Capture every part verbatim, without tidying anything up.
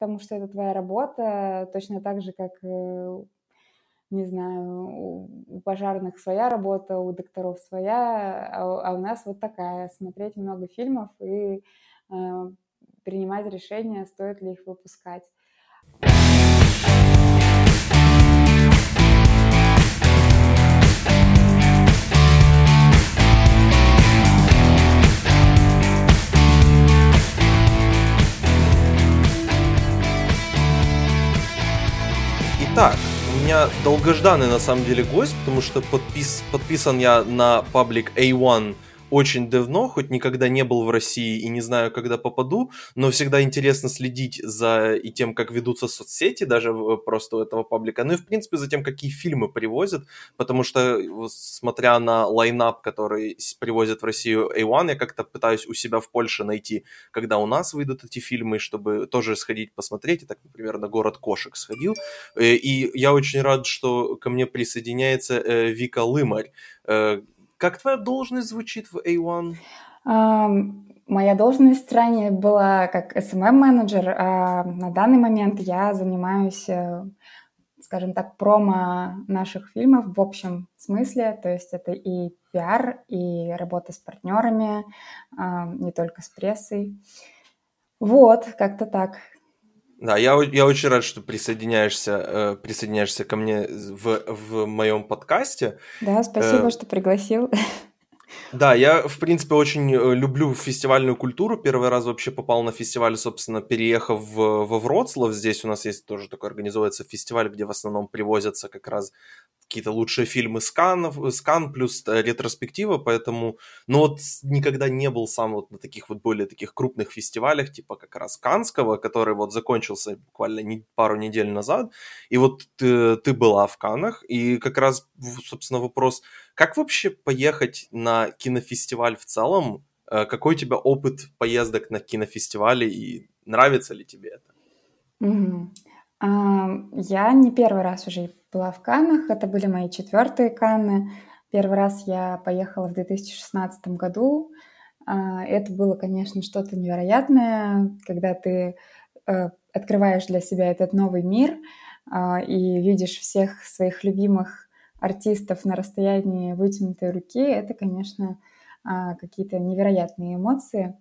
потому что это твоя работа, точно так же, как, не знаю, у пожарных своя работа, у докторов своя, а у нас вот такая. Смотреть много фильмов и принимать решения, стоит ли их выпускать. Итак, у меня долгожданный на самом деле гость, потому что подпис, подписан я на паблик эй один очень давно, хоть никогда не был в России и не знаю, когда попаду, но всегда интересно следить за и тем, как ведутся соцсети, даже просто у этого паблика, ну и в принципе за тем, какие фильмы привозят, потому что, смотря на лайнап, который привозят в Россию эй один, я как-то пытаюсь у себя в Польше найти, когда у нас выйдут эти фильмы, чтобы тоже сходить посмотреть, и так, например, на «Город кошек» сходил, и я очень рад, что ко мне присоединяется Вика Лымарь. Как твоя должность звучит в эй один? Uh, моя должность ранее была как эс эм эм-менеджер, а на данный момент я занимаюсь, скажем так, промо наших фильмов в общем смысле, то есть это и пиар, и работа с партнерами, не только с прессой. Вот, как-то так. Да, я, я очень рад, что присоединяешься, присоединяешься ко мне в, в моем подкасте. Да, спасибо, э, что пригласил. Да, я, в принципе, очень люблю фестивальную культуру. Первый раз вообще попал на фестиваль, собственно, переехав в, во Вроцлав. Здесь у нас есть тоже такой, организуется фестиваль, где в основном привозятся как раз какие-то лучшие фильмы с Каннов, с Канн плюс ретроспектива, поэтому... Но вот никогда не был сам вот на таких вот более таких крупных фестивалях, типа как раз Каннского, который вот закончился буквально не, пару недель назад. И вот ты, ты была в Каннах, и как раз, собственно, вопрос, как вообще поехать на кинофестиваль в целом? Какой у тебя опыт поездок на кинофестивале, и нравится ли тебе это? Mm-hmm. Uh, я не первый раз уже была в Каннах, это были мои четвертые Канны. Первый раз я поехала в две тысячи шестнадцатом году. Это было, конечно, что-то невероятное, когда ты открываешь для себя этот новый мир и видишь всех своих любимых артистов на расстоянии вытянутой руки. Это, конечно, какие-то невероятные эмоции.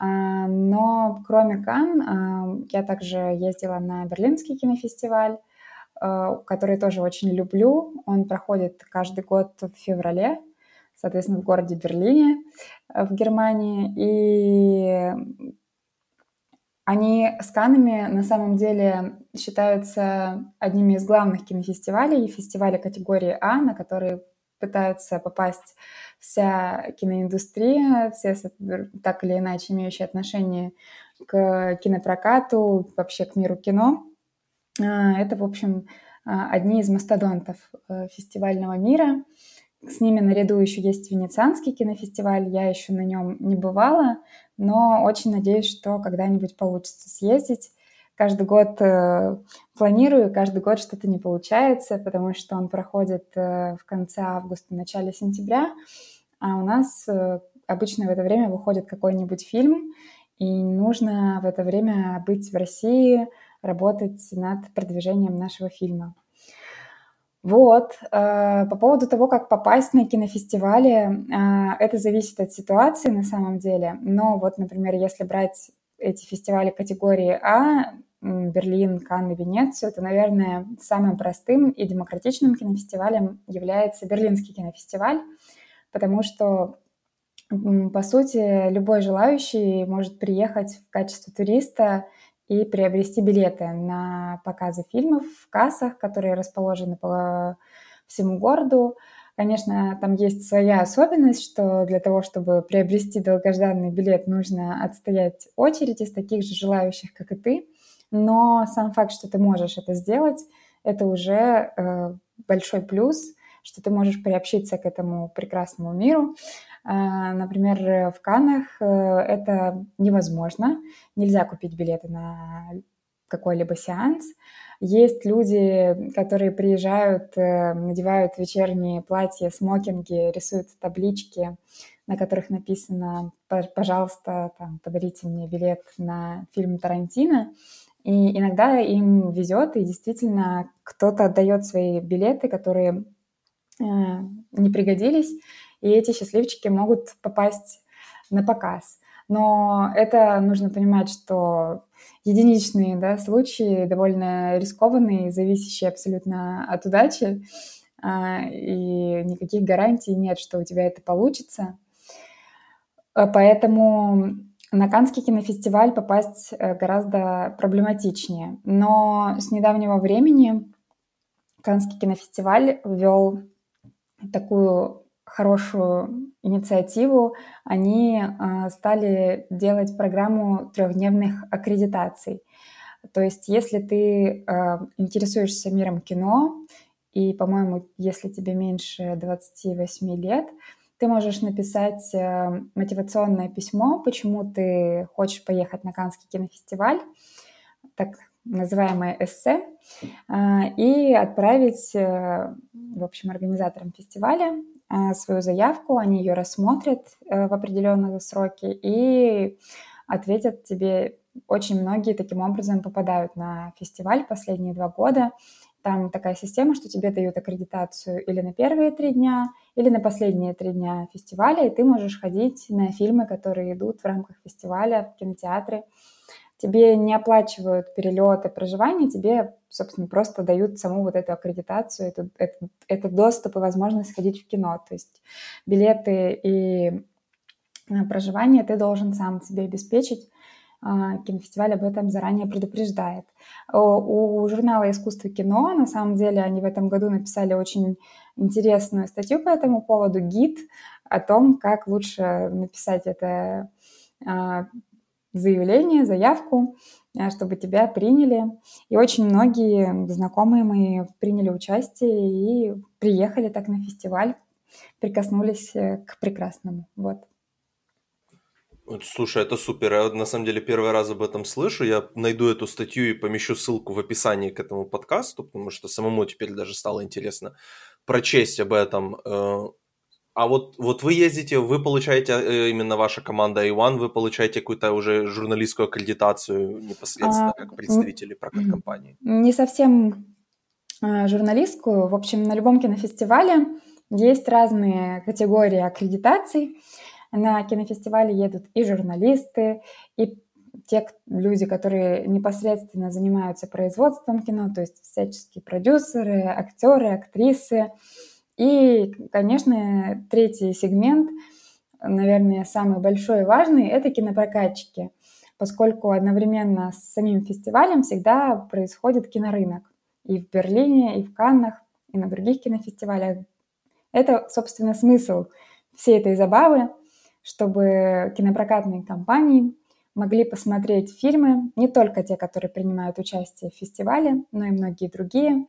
Но кроме Канн, я также ездила на Берлинский кинофестиваль, который тоже очень люблю. Он проходит каждый год в феврале, соответственно, в городе Берлине, в Германии. И они с Каннами на самом деле считаются одними из главных кинофестивалей, фестиваля категории А, на которые пытаются попасть вся киноиндустрия, все так или иначе имеющие отношение к кинопрокату, вообще к миру кино. Это, в общем, одни из мастодонтов фестивального мира. С ними наряду еще есть Венецианский кинофестиваль. Я еще на нем не бывала, но очень надеюсь, что когда-нибудь получится съездить. Каждый год планирую, каждый год что-то не получается, потому что он проходит в конце августа, начале сентября, а у нас обычно в это время выходит какой-нибудь фильм, и нужно в это время быть в России, работать над продвижением нашего фильма. Вот. По поводу того, как попасть на кинофестивали, это зависит от ситуации на самом деле. Но вот, например, если брать эти фестивали категории А, Берлин, Канн и Венецию, то, наверное, самым простым и демократичным кинофестивалем является Берлинский кинофестиваль, потому что, по сути, любой желающий может приехать в качестве туриста и приобрести билеты на показы фильмов в кассах, которые расположены по всему городу. Конечно, там есть своя особенность, что для того, чтобы приобрести долгожданный билет, нужно отстоять очередь из таких же желающих, как и ты. Но сам факт, что ты можешь это сделать, это уже э, большой плюс, что ты можешь приобщиться к этому прекрасному миру. Например, в Каннах это невозможно. Нельзя купить билеты на какой-либо сеанс. Есть люди, которые приезжают, надевают вечерние платья, смокинги, рисуют таблички, на которых написано «Пожалуйста, там, подарите мне билет на фильм Тарантино». И иногда им везет, и действительно кто-то отдает свои билеты, которые э, не пригодились, и эти счастливчики могут попасть на показ. Но это нужно понимать, что единичные, да, случаи, довольно рискованные, зависящие абсолютно от удачи, э, и никаких гарантий нет, что у тебя это получится. Поэтому на Каннский кинофестиваль попасть гораздо проблематичнее. Но с недавнего времени Каннский кинофестиваль ввел такую хорошую инициативу. Они стали делать программу трехдневных аккредитаций. То есть если ты интересуешься миром кино, и, по-моему, если тебе меньше двадцати восьми лет, ты можешь написать мотивационное письмо, почему ты хочешь поехать на Каннский кинофестиваль, так называемое эссе, и отправить, в общем, организаторам фестиваля свою заявку. Они ее рассмотрят в определенные сроки и ответят тебе. Очень многие таким образом попадают на фестиваль последние два года. Там такая система, что тебе дают аккредитацию или на первые три дня, или на последние три дня фестиваля, и ты можешь ходить на фильмы, которые идут в рамках фестиваля, в кинотеатры. Тебе не оплачивают перелеты, проживание, тебе, собственно, просто дают саму вот эту аккредитацию, этот, этот, этот доступ и возможность ходить в кино. То есть билеты и проживание ты должен сам себе обеспечить. Кинофестиваль об этом заранее предупреждает. У журнала «Искусство кино», на самом деле, они в этом году написали очень интересную статью по этому поводу, гид о том, как лучше написать это заявление, заявку, чтобы тебя приняли. И очень многие знакомые мои приняли участие и приехали так на фестиваль, прикоснулись к прекрасному. Вот. Слушай, это супер. Я на самом деле первый раз об этом слышу. Я найду эту статью и помещу ссылку в описании к этому подкасту, потому что самому теперь даже стало интересно прочесть об этом. А вот, вот вы ездите, вы получаете, именно ваша команда эй один, вы получаете какую-то уже журналистскую аккредитацию непосредственно а, как представители прокат-компании? Не совсем журналистскую. В общем, на любом кинофестивале есть разные категории аккредитаций. На кинофестивале едут и журналисты, и те люди, которые непосредственно занимаются производством кино, то есть всяческие продюсеры, актеры, актрисы. И, конечно, третий сегмент, наверное, самый большой и важный, это кинопрокатчики, поскольку одновременно с самим фестивалем всегда происходит кинорынок. И в Берлине, и в Каннах, и на других кинофестивалях. Это, собственно, смысл всей этой забавы, чтобы кинопрокатные компании могли посмотреть фильмы, не только те, которые принимают участие в фестивале, но и многие другие,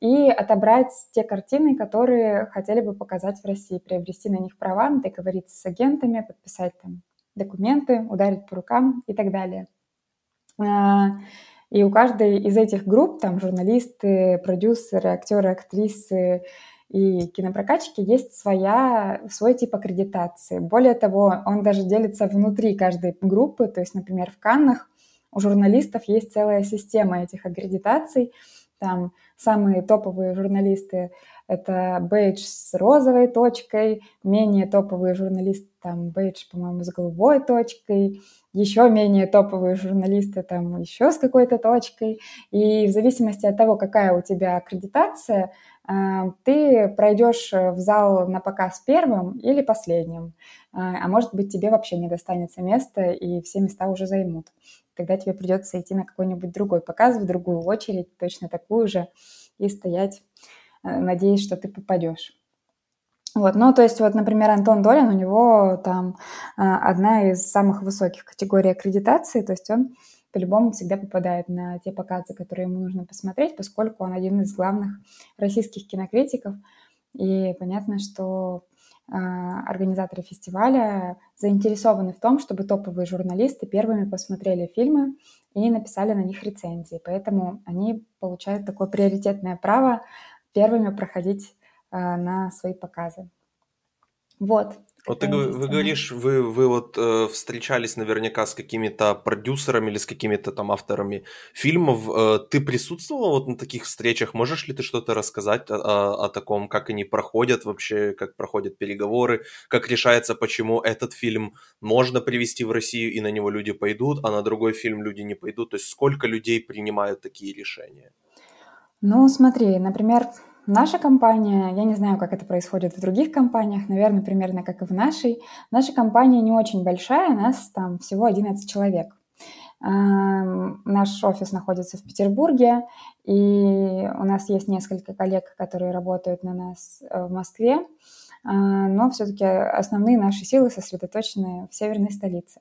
и отобрать те картины, которые хотели бы показать в России, приобрести на них права, договориться с агентами, подписать там документы, ударить по рукам и так далее. И у каждой из этих групп, там журналисты, продюсеры, актеры, актрисы, и кинопрокатчики, есть своя, свой тип аккредитации. Более того, он даже делится внутри каждой группы. То есть, например, в Каннах у журналистов есть целая система этих аккредитаций. Там самые топовые журналисты – это бейдж с розовой точкой, менее топовые журналисты – там бейдж, по-моему, с голубой точкой, еще менее топовые журналисты – там еще с какой-то точкой. И в зависимости от того, какая у тебя аккредитация, ты пройдешь в зал на показ первым или последним, а может быть, тебе вообще не достанется места, и все места уже займут. Тогда тебе придется идти на какой-нибудь другой показ, в другую очередь, точно такую же, и стоять, надеясь, что ты попадешь. Вот, ну, то есть, вот, например, Антон Долин, у него там одна из самых высоких категорий аккредитации, то есть он по-любому всегда попадает на те показы, которые ему нужно посмотреть, поскольку он один из главных российских кинокритиков. И понятно, что э, организаторы фестиваля заинтересованы в том, чтобы топовые журналисты первыми посмотрели фильмы и написали на них рецензии. Поэтому они получают такое приоритетное право первыми проходить э, на свои показы. Вот. Вот ты гов- вы говоришь, вы, вы вот э, встречались наверняка с какими-то продюсерами или с какими-то там авторами фильмов. Э, ты присутствовала вот на таких встречах? Можешь ли ты что-то рассказать о, о- о таком, как они проходят вообще, как проходят переговоры, как решается, почему этот фильм можно привезти в Россию и на него люди пойдут, а на другой фильм люди не пойдут? То есть сколько людей принимают такие решения? Ну, смотри, например, наша компания, я не знаю, как это происходит в других компаниях, наверное, примерно как и в нашей. Наша компания не очень большая, нас там всего одиннадцать человек. Эм, Наш офис находится в Петербурге, и у нас есть несколько коллег, которые работают на нас э, в Москве, э, но все-таки основные наши силы сосредоточены в северной столице.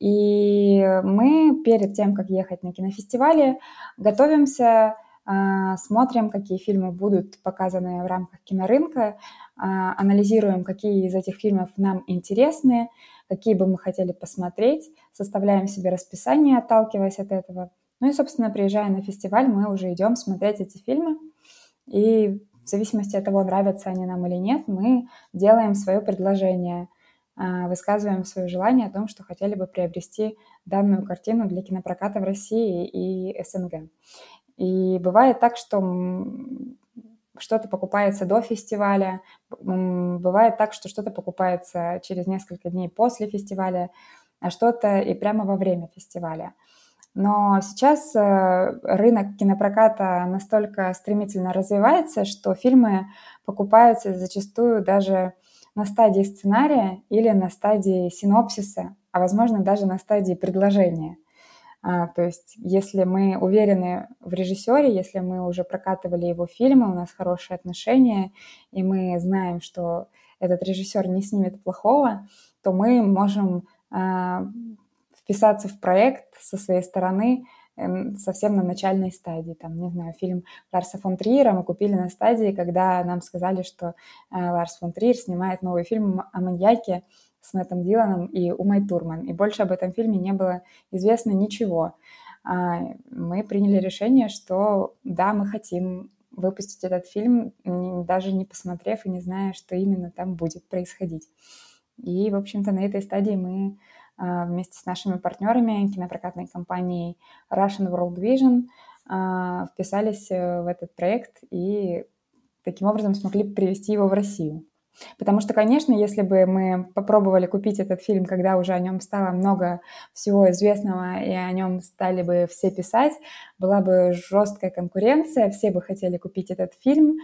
И мы перед тем, как ехать на кинофестивали, готовимся, а, смотрим, какие фильмы будут показаны в рамках кинорынка, а, анализируем, какие из этих фильмов нам интересны, какие бы мы хотели посмотреть, составляем себе расписание, отталкиваясь от этого. Ну и, собственно, приезжая на фестиваль, мы уже идем смотреть эти фильмы, и в зависимости от того, нравятся они нам или нет, мы делаем свое предложение, а, высказываем свое желание о том, что хотели бы приобрести данную картину для кинопроката в России и СНГ. И бывает так, что м, что-то покупается до фестиваля, м, бывает так, что что-то покупается через несколько дней после фестиваля, а что-то и прямо во время фестиваля. Но сейчас э, рынок кинопроката настолько стремительно развивается, что фильмы покупаются зачастую даже на стадии сценария или на стадии синопсиса, а возможно даже на стадии предложения. А, то есть, если мы уверены в режиссере, если мы уже прокатывали его фильмы, у нас хорошие отношения, и мы знаем, что этот режиссер не снимет плохого, то мы можем а, вписаться в проект со своей стороны эм, совсем на начальной стадии. Там, не знаю, фильм Ларса фон Триера мы купили на стадии, когда нам сказали, что э, Ларс фон Триер снимает новый фильм о маньяке с Мэттом Диланом и Умой Турман. И больше об этом фильме не было известно ничего. А, Мы приняли решение, что да, мы хотим выпустить этот фильм, м, даже не посмотрев и не зная, что именно там будет происходить. И, в общем-то, на этой стадии мы а, вместе с нашими партнерами, кинопрокатной компанией Russian World Vision, а, вписались э, в этот проект и таким образом смогли привести его в Россию. Потому что, конечно, если бы мы попробовали купить этот фильм, когда уже о нем стало много всего известного, и о нем стали бы все писать, была бы жесткая конкуренция, все бы хотели купить этот фильм,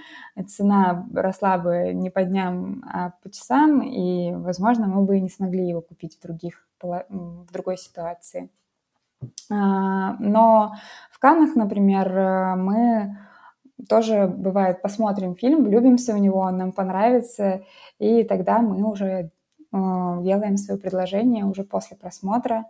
цена росла бы не по дням, а по часам, и, возможно, мы бы и не смогли его купить в, других, пола- м, в другой ситуации. А, Но в Каннах, например, э, мы тоже бывает, посмотрим фильм, влюбимся в него, он нам понравится, и тогда мы уже э, делаем свое предложение уже после просмотра,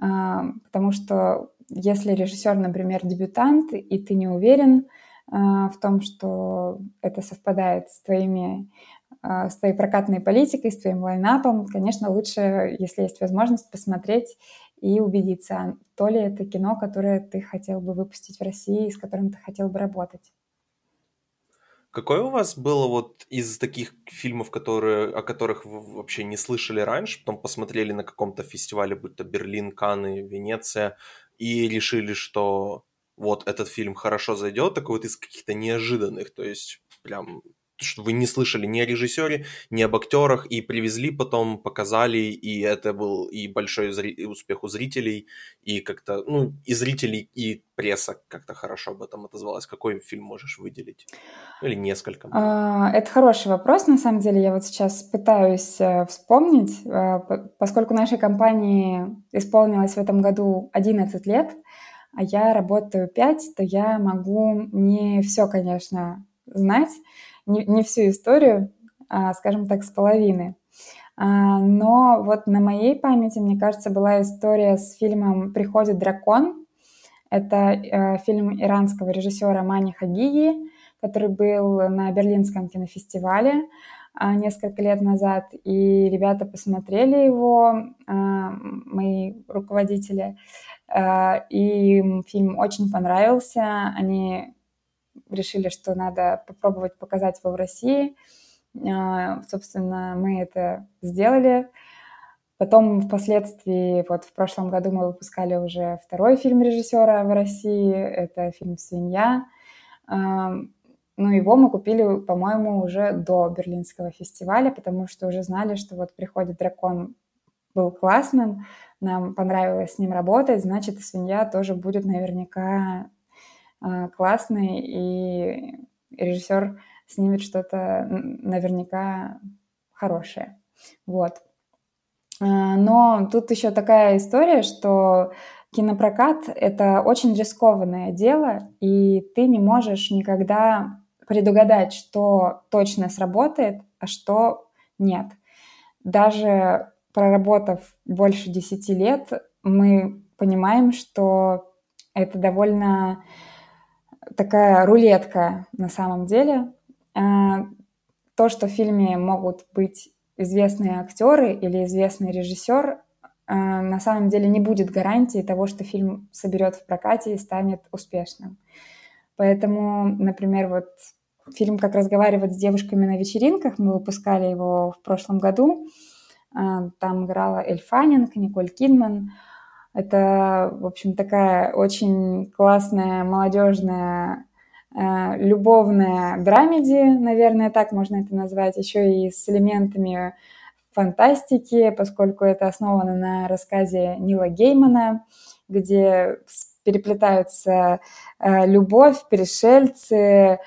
А, потому что если режиссер, например, дебютант, и ты не уверен а, в том, что это совпадает с твоими а, с твоей прокатной политикой, с твоим лайнапом, конечно, лучше, если есть возможность, посмотреть и убедиться, а то ли это кино, которое ты хотел бы выпустить в России, с которым ты хотел бы работать. Какое у вас было вот из таких фильмов, которые, о которых вы вообще не слышали раньше, потом посмотрели на каком-то фестивале, будь то Берлин, Канны, Венеция, и решили, что вот этот фильм хорошо зайдет, такой вот из каких-то неожиданных, то есть прям, что вы не слышали ни о режиссере, ни об актерах, и привезли потом, показали, и это был и большой зри- и успех у зрителей, и как-то, ну, и зрителей, и пресса как-то хорошо об этом отозвалась. Какой фильм можешь выделить? Ну, или несколько, может. А, Это хороший вопрос, на самом деле. Я вот сейчас пытаюсь э, вспомнить, э, по- поскольку нашей компании исполнилось в этом году одиннадцать лет, а я работаю пять, то я могу не все, конечно, знать, не, не всю историю, а, скажем так, с половины. А, Но вот на моей памяти, мне кажется, была история с фильмом «Приходит дракон». Это э, фильм иранского режиссера Мани Хагии, который был на Берлинском кинофестивале а, несколько лет назад. И ребята посмотрели его, а, мои руководители. А, и им фильм очень понравился. Они решили, что надо попробовать показать его в России. Собственно, мы это сделали. Потом впоследствии, вот в прошлом году мы выпускали уже второй фильм режиссера в России, это фильм «Свинья». Но его мы купили, по-моему, уже до Берлинского фестиваля, потому что уже знали, что вот «Приходит дракон» был классным, нам понравилось с ним работать, значит, «Свинья» тоже будет наверняка классный, и режиссер снимет что-то наверняка хорошее. Вот. Но тут еще такая история, что кинопрокат – это очень рискованное дело, и ты не можешь никогда предугадать, что точно сработает, а что нет. Даже проработав больше десяти лет, мы понимаем, что это довольно такая рулетка на самом деле. То, что в фильме могут быть известные актеры или известный режиссер, на самом деле не будет гарантии того, что фильм соберет в прокате и станет успешным. Поэтому, например, вот фильм «Как разговаривать с девушками на вечеринках», мы выпускали его в прошлом году. Там играла Эль Фаннинг, Николь Кидман. Это, в общем, такая очень классная, молодежная, любовная драмеди, наверное, так можно это назвать, еще и с элементами фантастики, поскольку это основано на рассказе Нила Геймана, где переплетаются любовь, пришельцы,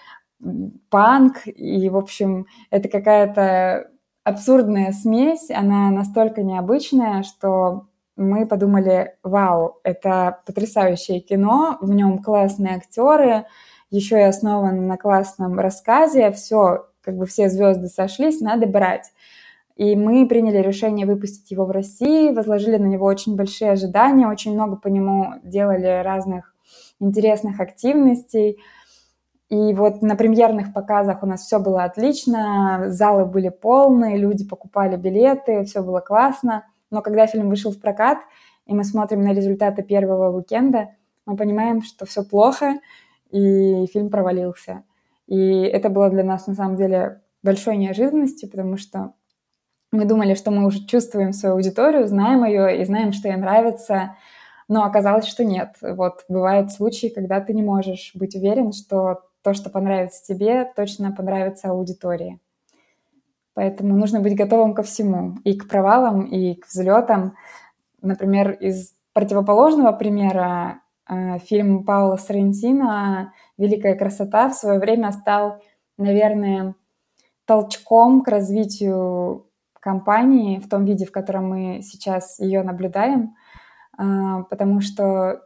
панк, и, в общем, это какая-то абсурдная смесь, она настолько необычная, что мы подумали: вау, это потрясающее кино, в нем классные актеры, еще и основан на классном рассказе, все, как бы все звезды сошлись, надо брать. И мы приняли решение выпустить его в России, возложили на него очень большие ожидания, очень много по нему делали разных интересных активностей. И вот на премьерных показах у нас все было отлично, залы были полные, люди покупали билеты, все было классно. Но когда фильм вышел в прокат, и мы смотрим на результаты первого уикенда, мы понимаем, что все плохо, и фильм провалился. И это было для нас, на самом деле, большой неожиданностью, потому что мы думали, что мы уже чувствуем свою аудиторию, знаем ее и знаем, что ей нравится, но оказалось, что нет. Вот бывают случаи, когда ты не можешь быть уверен, что то, что понравится тебе, точно понравится аудитории. Поэтому нужно быть готовым ко всему, и к провалам, и к взлетам. Например, из противоположного примера фильм Паоло Соррентино «Великая красота» в свое время стал, наверное, толчком к развитию компании в том виде, в котором мы сейчас ее наблюдаем, потому что,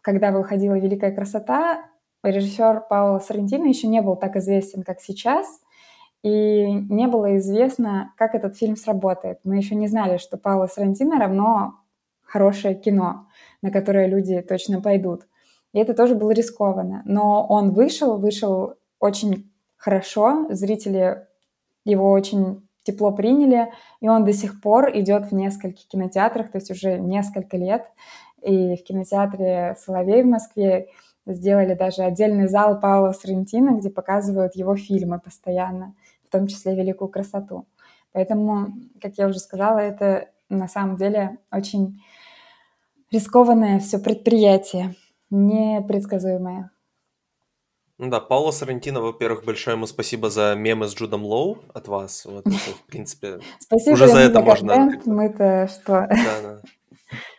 когда выходила «Великая красота», режиссер Паоло Соррентино еще не был так известен, как сейчас, и не было известно, как этот фильм сработает. Мы еще не знали, что Паоло Соррентино равно хорошее кино, на которое люди точно пойдут. И это тоже было рискованно. Но он вышел, вышел очень хорошо, зрители его очень тепло приняли, и он до сих пор идет в нескольких кинотеатрах, то есть уже несколько лет. И в кинотеатре «Соловей» в Москве сделали даже отдельный зал Паоло Соррентино, где показывают его фильмы постоянно, в том числе «Великую красоту». Поэтому, как я уже сказала, это на самом деле очень рискованное все предприятие, непредсказуемое. Ну да, Паоло Соррентино, во-первых, большое ему спасибо за мемы с Джудом Лоу от вас. Вот, в принципе, уже за это можно. Мы-то что? Да, да.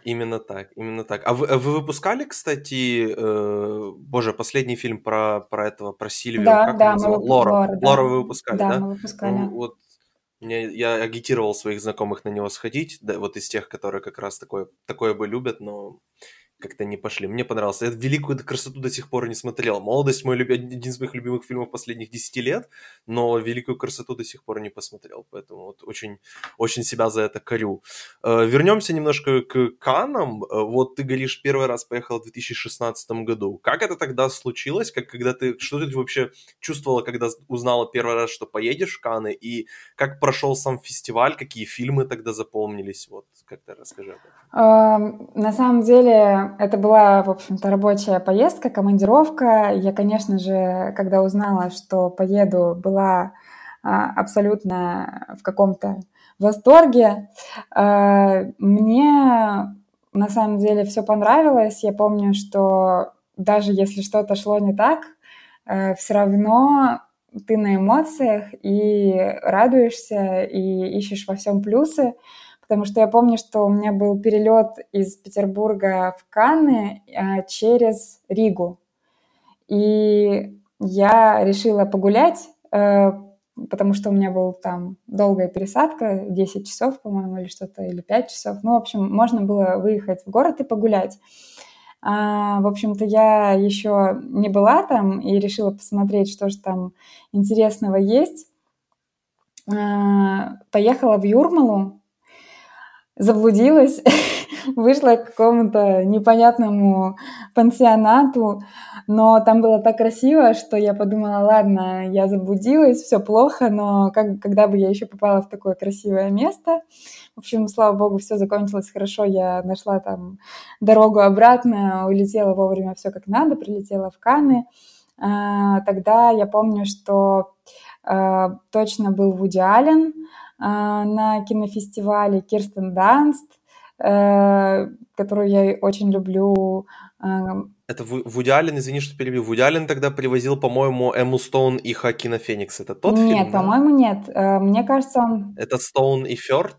Именно так, именно так. А вы, вы выпускали, кстати, э, боже, последний фильм про, про этого, про Сильвию, да, как да, он называл? Лора. Лора, да. Лора вы выпускали, да? Да, мы выпускали. Ну, вот, мне, я агитировал своих знакомых на него сходить, да, вот из тех, которые как раз такое, такое бы любят, но как-то не пошли. Мне понравилось. Я «Великую красоту» до сих пор не смотрел. «Молодость» мой люб... один из моих любимых фильмов последних десяти лет, но «Великую красоту» до сих пор не посмотрел, поэтому вот очень, очень себя за это корю. Э, вернемся немножко к Каннам. Вот ты говоришь, первый раз поехал в две тысячи шестнадцатом году. Как это тогда случилось? Как, когда ты, что ты вообще чувствовала, когда узнала первый раз, что поедешь в Канны? И как прошел сам фестиваль? Какие фильмы тогда запомнились? Вот, как-то расскажи об этом. На самом деле, это была, в общем-то, рабочая поездка, командировка. Я, конечно же, когда узнала, что поеду, была абсолютно в каком-то восторге. Мне на самом деле все понравилось. Я помню, что даже если что-то шло не так, все равно ты на эмоциях и радуешься, и ищешь во всем плюсы. Потому что я помню, что у меня был перелет из Петербурга в Канны через Ригу. И я решила погулять, потому что у меня была там долгая пересадка, десять часов, по-моему, или что-то, или пять часов. Ну, в общем, можно было выехать в город и погулять. В общем-то, я еще не была там и решила посмотреть, что же там интересного есть. Поехала в Юрмалу. Заблудилась, вышла к какому-то непонятному пансионату, но там было так красиво, что я подумала, ладно, я заблудилась, все плохо, но как, когда бы я еще попала в такое красивое место. В общем, слава богу, все закончилось хорошо, я нашла там дорогу обратно, улетела вовремя, все как надо, прилетела в Канны. Тогда я помню, что точно был Вуди Аллен на кинофестивале, Кирстен Данст, которую я очень люблю. Это Вуди Аллен, извини, что перебью. Вуди Аллен тогда привозил, по-моему, Эмму Стоун и Хоакина Феникса. Это тот нет, фильм? Нет, по-моему, нет. Мне кажется, он... Это Стоун и Фёрд?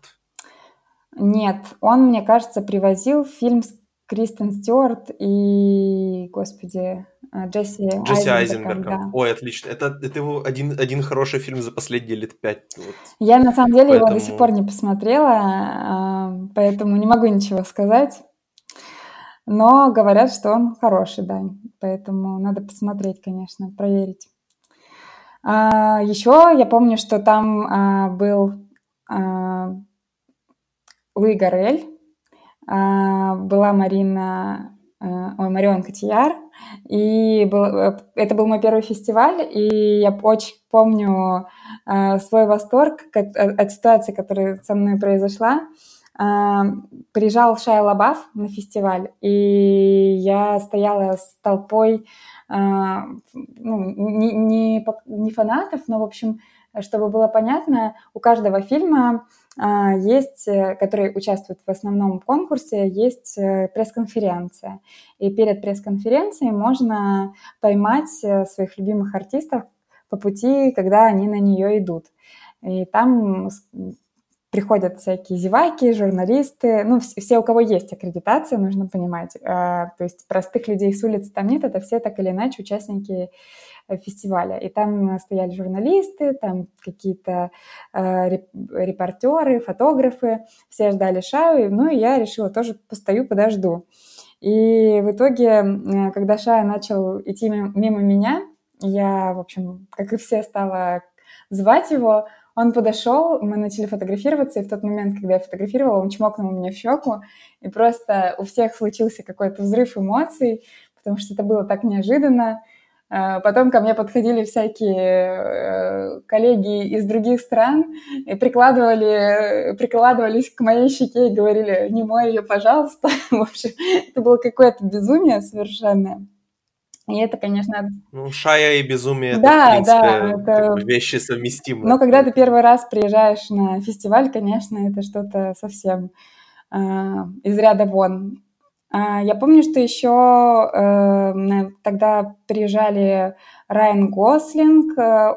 Нет, он, мне кажется, привозил фильм с Кристен Стюарт и, господи, Джесси, Джесси Айзенбергом. Да. Ой, отлично. Это, это его один, один хороший фильм за последние лет пять. Вот. Я, на самом деле, поэтому... его до сих пор не посмотрела, поэтому не могу ничего сказать. Но говорят, что он хороший, да. Поэтому надо посмотреть, конечно, проверить. Еще я помню, что там был Луи Гаррель, была Марина, ой, Марион Котийяр, и был, это был мой первый фестиваль, и я очень помню свой восторг от, от ситуации, которая со мной произошла. Приезжал Шайя Лабаф на фестиваль, и я стояла с толпой, ну, не, не, не фанатов, но, в общем, чтобы было понятно, у каждого фильма есть, которые участвуют в основном в конкурсе, есть пресс-конференция. И перед пресс-конференцией можно поймать своих любимых артистов по пути, когда они на нее идут. И там приходят всякие зеваки, журналисты, ну, все, у кого есть аккредитация, нужно понимать. То есть простых людей с улицы там нет, это все так или иначе участники фестиваля. И там стояли журналисты, там какие-то э, репортеры, фотографы, все ждали Шаю, ну и я решила тоже постою, подожду. И в итоге, когда Шая начал идти мимо меня, я, в общем, как и все, стала звать его, он подошел, мы начали фотографироваться, и в тот момент, когда я фотографировала, он чмокнул меня в щеку, и просто у всех случился какой-то взрыв эмоций, потому что это было так неожиданно. Потом ко мне подходили всякие коллеги из других стран и прикладывали, прикладывались к моей щеке и говорили: «Не мой ее, пожалуйста». В общем, это было какое-то безумие совершенно. И это, конечно... Ну, Шая и безумие, да, это, в принципе, да, это... как бы вещи совместимые. Но когда ты первый раз приезжаешь на фестиваль, конечно, это что-то совсем э, из ряда вон. Я помню, что еще э, тогда приезжали Райан Гослинг, э,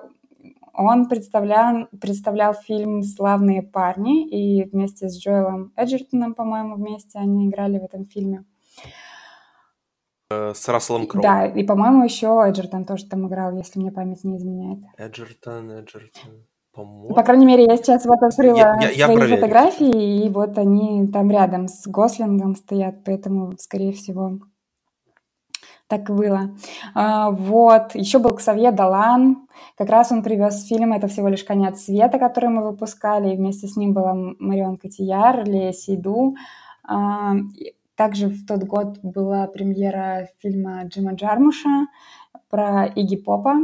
он представлял, представлял фильм «Славные парни», и вместе с Джоэлом Эджертоном, по-моему, вместе они играли в этом фильме. С Расселом Кроу. Да, и, по-моему, еще Эджертон тоже там играл, если мне память не изменяет. Эджертон, Эджертон, по-моему. По крайней мере, я сейчас вот открыла я, я, я свои проверю. Фотографии, и вот они там рядом с Гослингом стоят, поэтому, скорее всего, так и было. А, вот, еще был Ксавье Далан, как раз он привез фильм «Это всего лишь конец света», который мы выпускали, и вместе с ним была Марион Котийяр, Лея Сейду. А, также в тот год была премьера фильма Джима Джармуша про Игги Попа,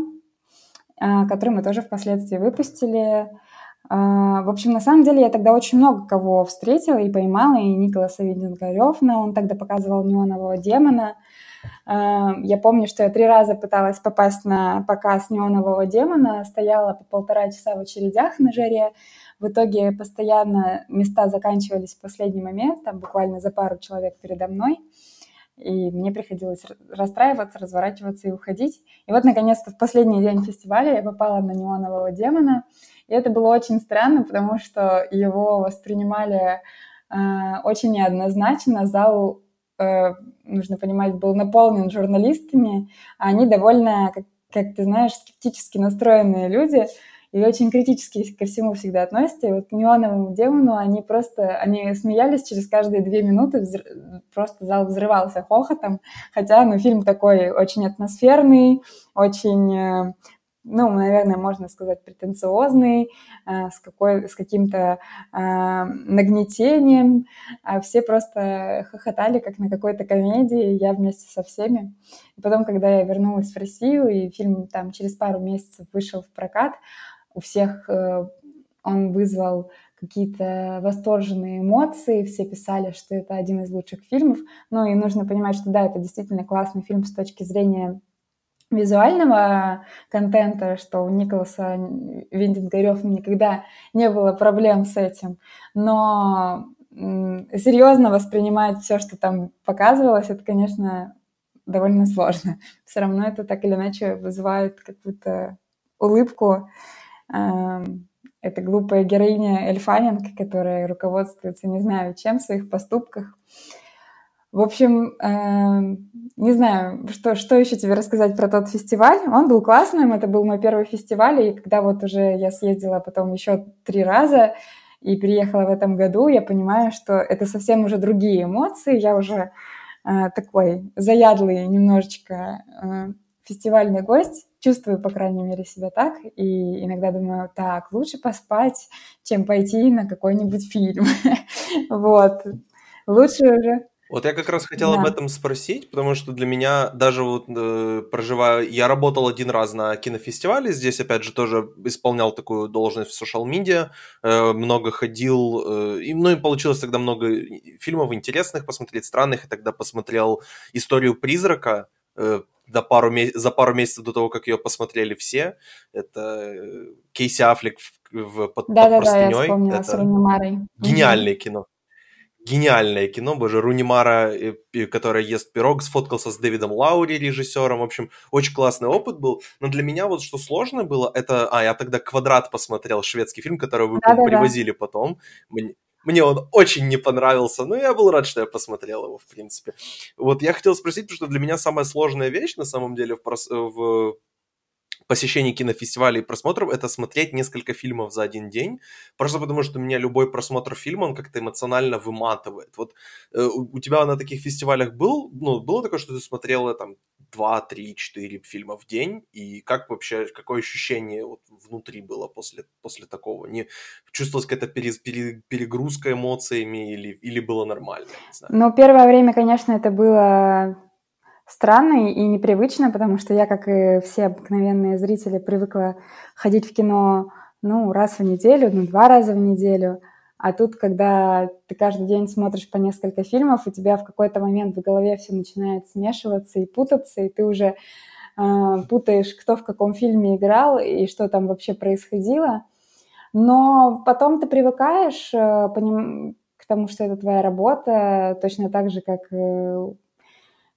который мы тоже впоследствии выпустили. В общем, на самом деле я тогда очень много кого встретила и поймала, и Николаса Виндинга Рёфна, он тогда показывал «Неонового демона», Я помню, что я три раза пыталась попасть на показ «Неонового демона», стояла по полтора часа в очередях на жаре. В итоге постоянно места заканчивались в последний момент, там буквально за пару человек передо мной. И мне приходилось расстраиваться, разворачиваться и уходить. И вот, наконец-то, в последний день фестиваля я попала на «Неонового демона». И это было очень странно, потому что его воспринимали э, очень неоднозначно. Зал, э, нужно понимать, был наполнен журналистами. А они довольно, как, как ты знаешь, скептически настроенные люди и очень критически ко всему всегда относятся. И вот к «Неоновому демону» они просто они смеялись через каждые две минуты, взр... просто зал взрывался хохотом. Хотя, ну, фильм такой очень атмосферный, очень, ну, наверное, можно сказать, претенциозный, с, какой... с каким-то нагнетением. Все просто хохотали, как на какой-то комедии, я вместе со всеми. И потом, когда я вернулась в Россию, и фильм там через пару месяцев вышел в прокат, у всех э, он вызвал какие-то восторженные эмоции, все писали, что это один из лучших фильмов. Ну и нужно понимать, что да, это действительно классный фильм с точки зрения визуального контента, что у Николаса Виндингарёва никогда не было проблем с этим. Но м- серьезно воспринимать все, что там показывалось, это, конечно, довольно сложно. Все равно это так или иначе вызывает какую-то улыбку. Это глупая героиня Эльфаненко, которая руководствуется не знаю чем в своих поступках. В общем, не знаю, что, что еще тебе рассказать про тот фестиваль. Он был классным, это был мой первый фестиваль, и когда вот уже я съездила потом еще три раза и приехала в этом году, я понимаю, что это совсем уже другие эмоции. Я уже такой заядлый немножечко фестивальный гость, чувствую, по крайней мере, себя так, и иногда думаю, так, лучше поспать, чем пойти на какой-нибудь фильм. Вот, лучше уже. Вот я как раз хотел да. об этом спросить, потому что для меня даже вот э, проживая... Я работал один раз на кинофестивале, здесь, опять же, тоже исполнял такую должность в социал-медиа, э, много ходил, э, и, ну и получилось тогда много фильмов интересных посмотреть, странных, и тогда посмотрел «Историю призрака», э, До пару, за пару месяцев до того, как ее посмотрели все. Это Кейси Аффлек в, под, да, под да, простыней. Да-да-да, я вспомнила, это с Руни Марой. Гениальное mm-hmm. кино. Гениальное кино, боже, Руни Мара, которая ест пирог, сфоткался с Дэвидом Лаури, режиссером, в общем, очень классный опыт был, но для меня вот что сложно было, это, а, я тогда «Квадрат» посмотрел, шведский фильм, который вы да, да, привозили да. потом, мне... Мне он очень не понравился, но я был рад, что я посмотрел его, в принципе. Вот я хотел спросить, потому что для меня самая сложная вещь, на самом деле, в, прос... в посещении кинофестивалей и просмотров, это смотреть несколько фильмов за один день. Просто потому, что меня любой просмотр фильма, он как-то эмоционально выматывает. Вот у тебя на таких фестивалях был, ну, было такое, что ты смотрела там два, три, четыре фильма в день, и как вообще, какое ощущение вот внутри было после, после такого? Не чувствовалась какая-то пере, пере, перегрузка эмоциями или, или было нормально? Не знаю. Ну, первое время, конечно, это было странно и непривычно, потому что я, как и все обыкновенные зрители, привыкла ходить в кино, ну, раз в неделю, ну, два раза в неделю. А тут, когда ты каждый день смотришь по несколько фильмов, у тебя в какой-то момент в голове все начинает смешиваться и путаться, и ты уже э, путаешь, кто в каком фильме играл и что там вообще происходило. Но потом ты привыкаешь э, поним... к тому, что это твоя работа, точно так же, как, э,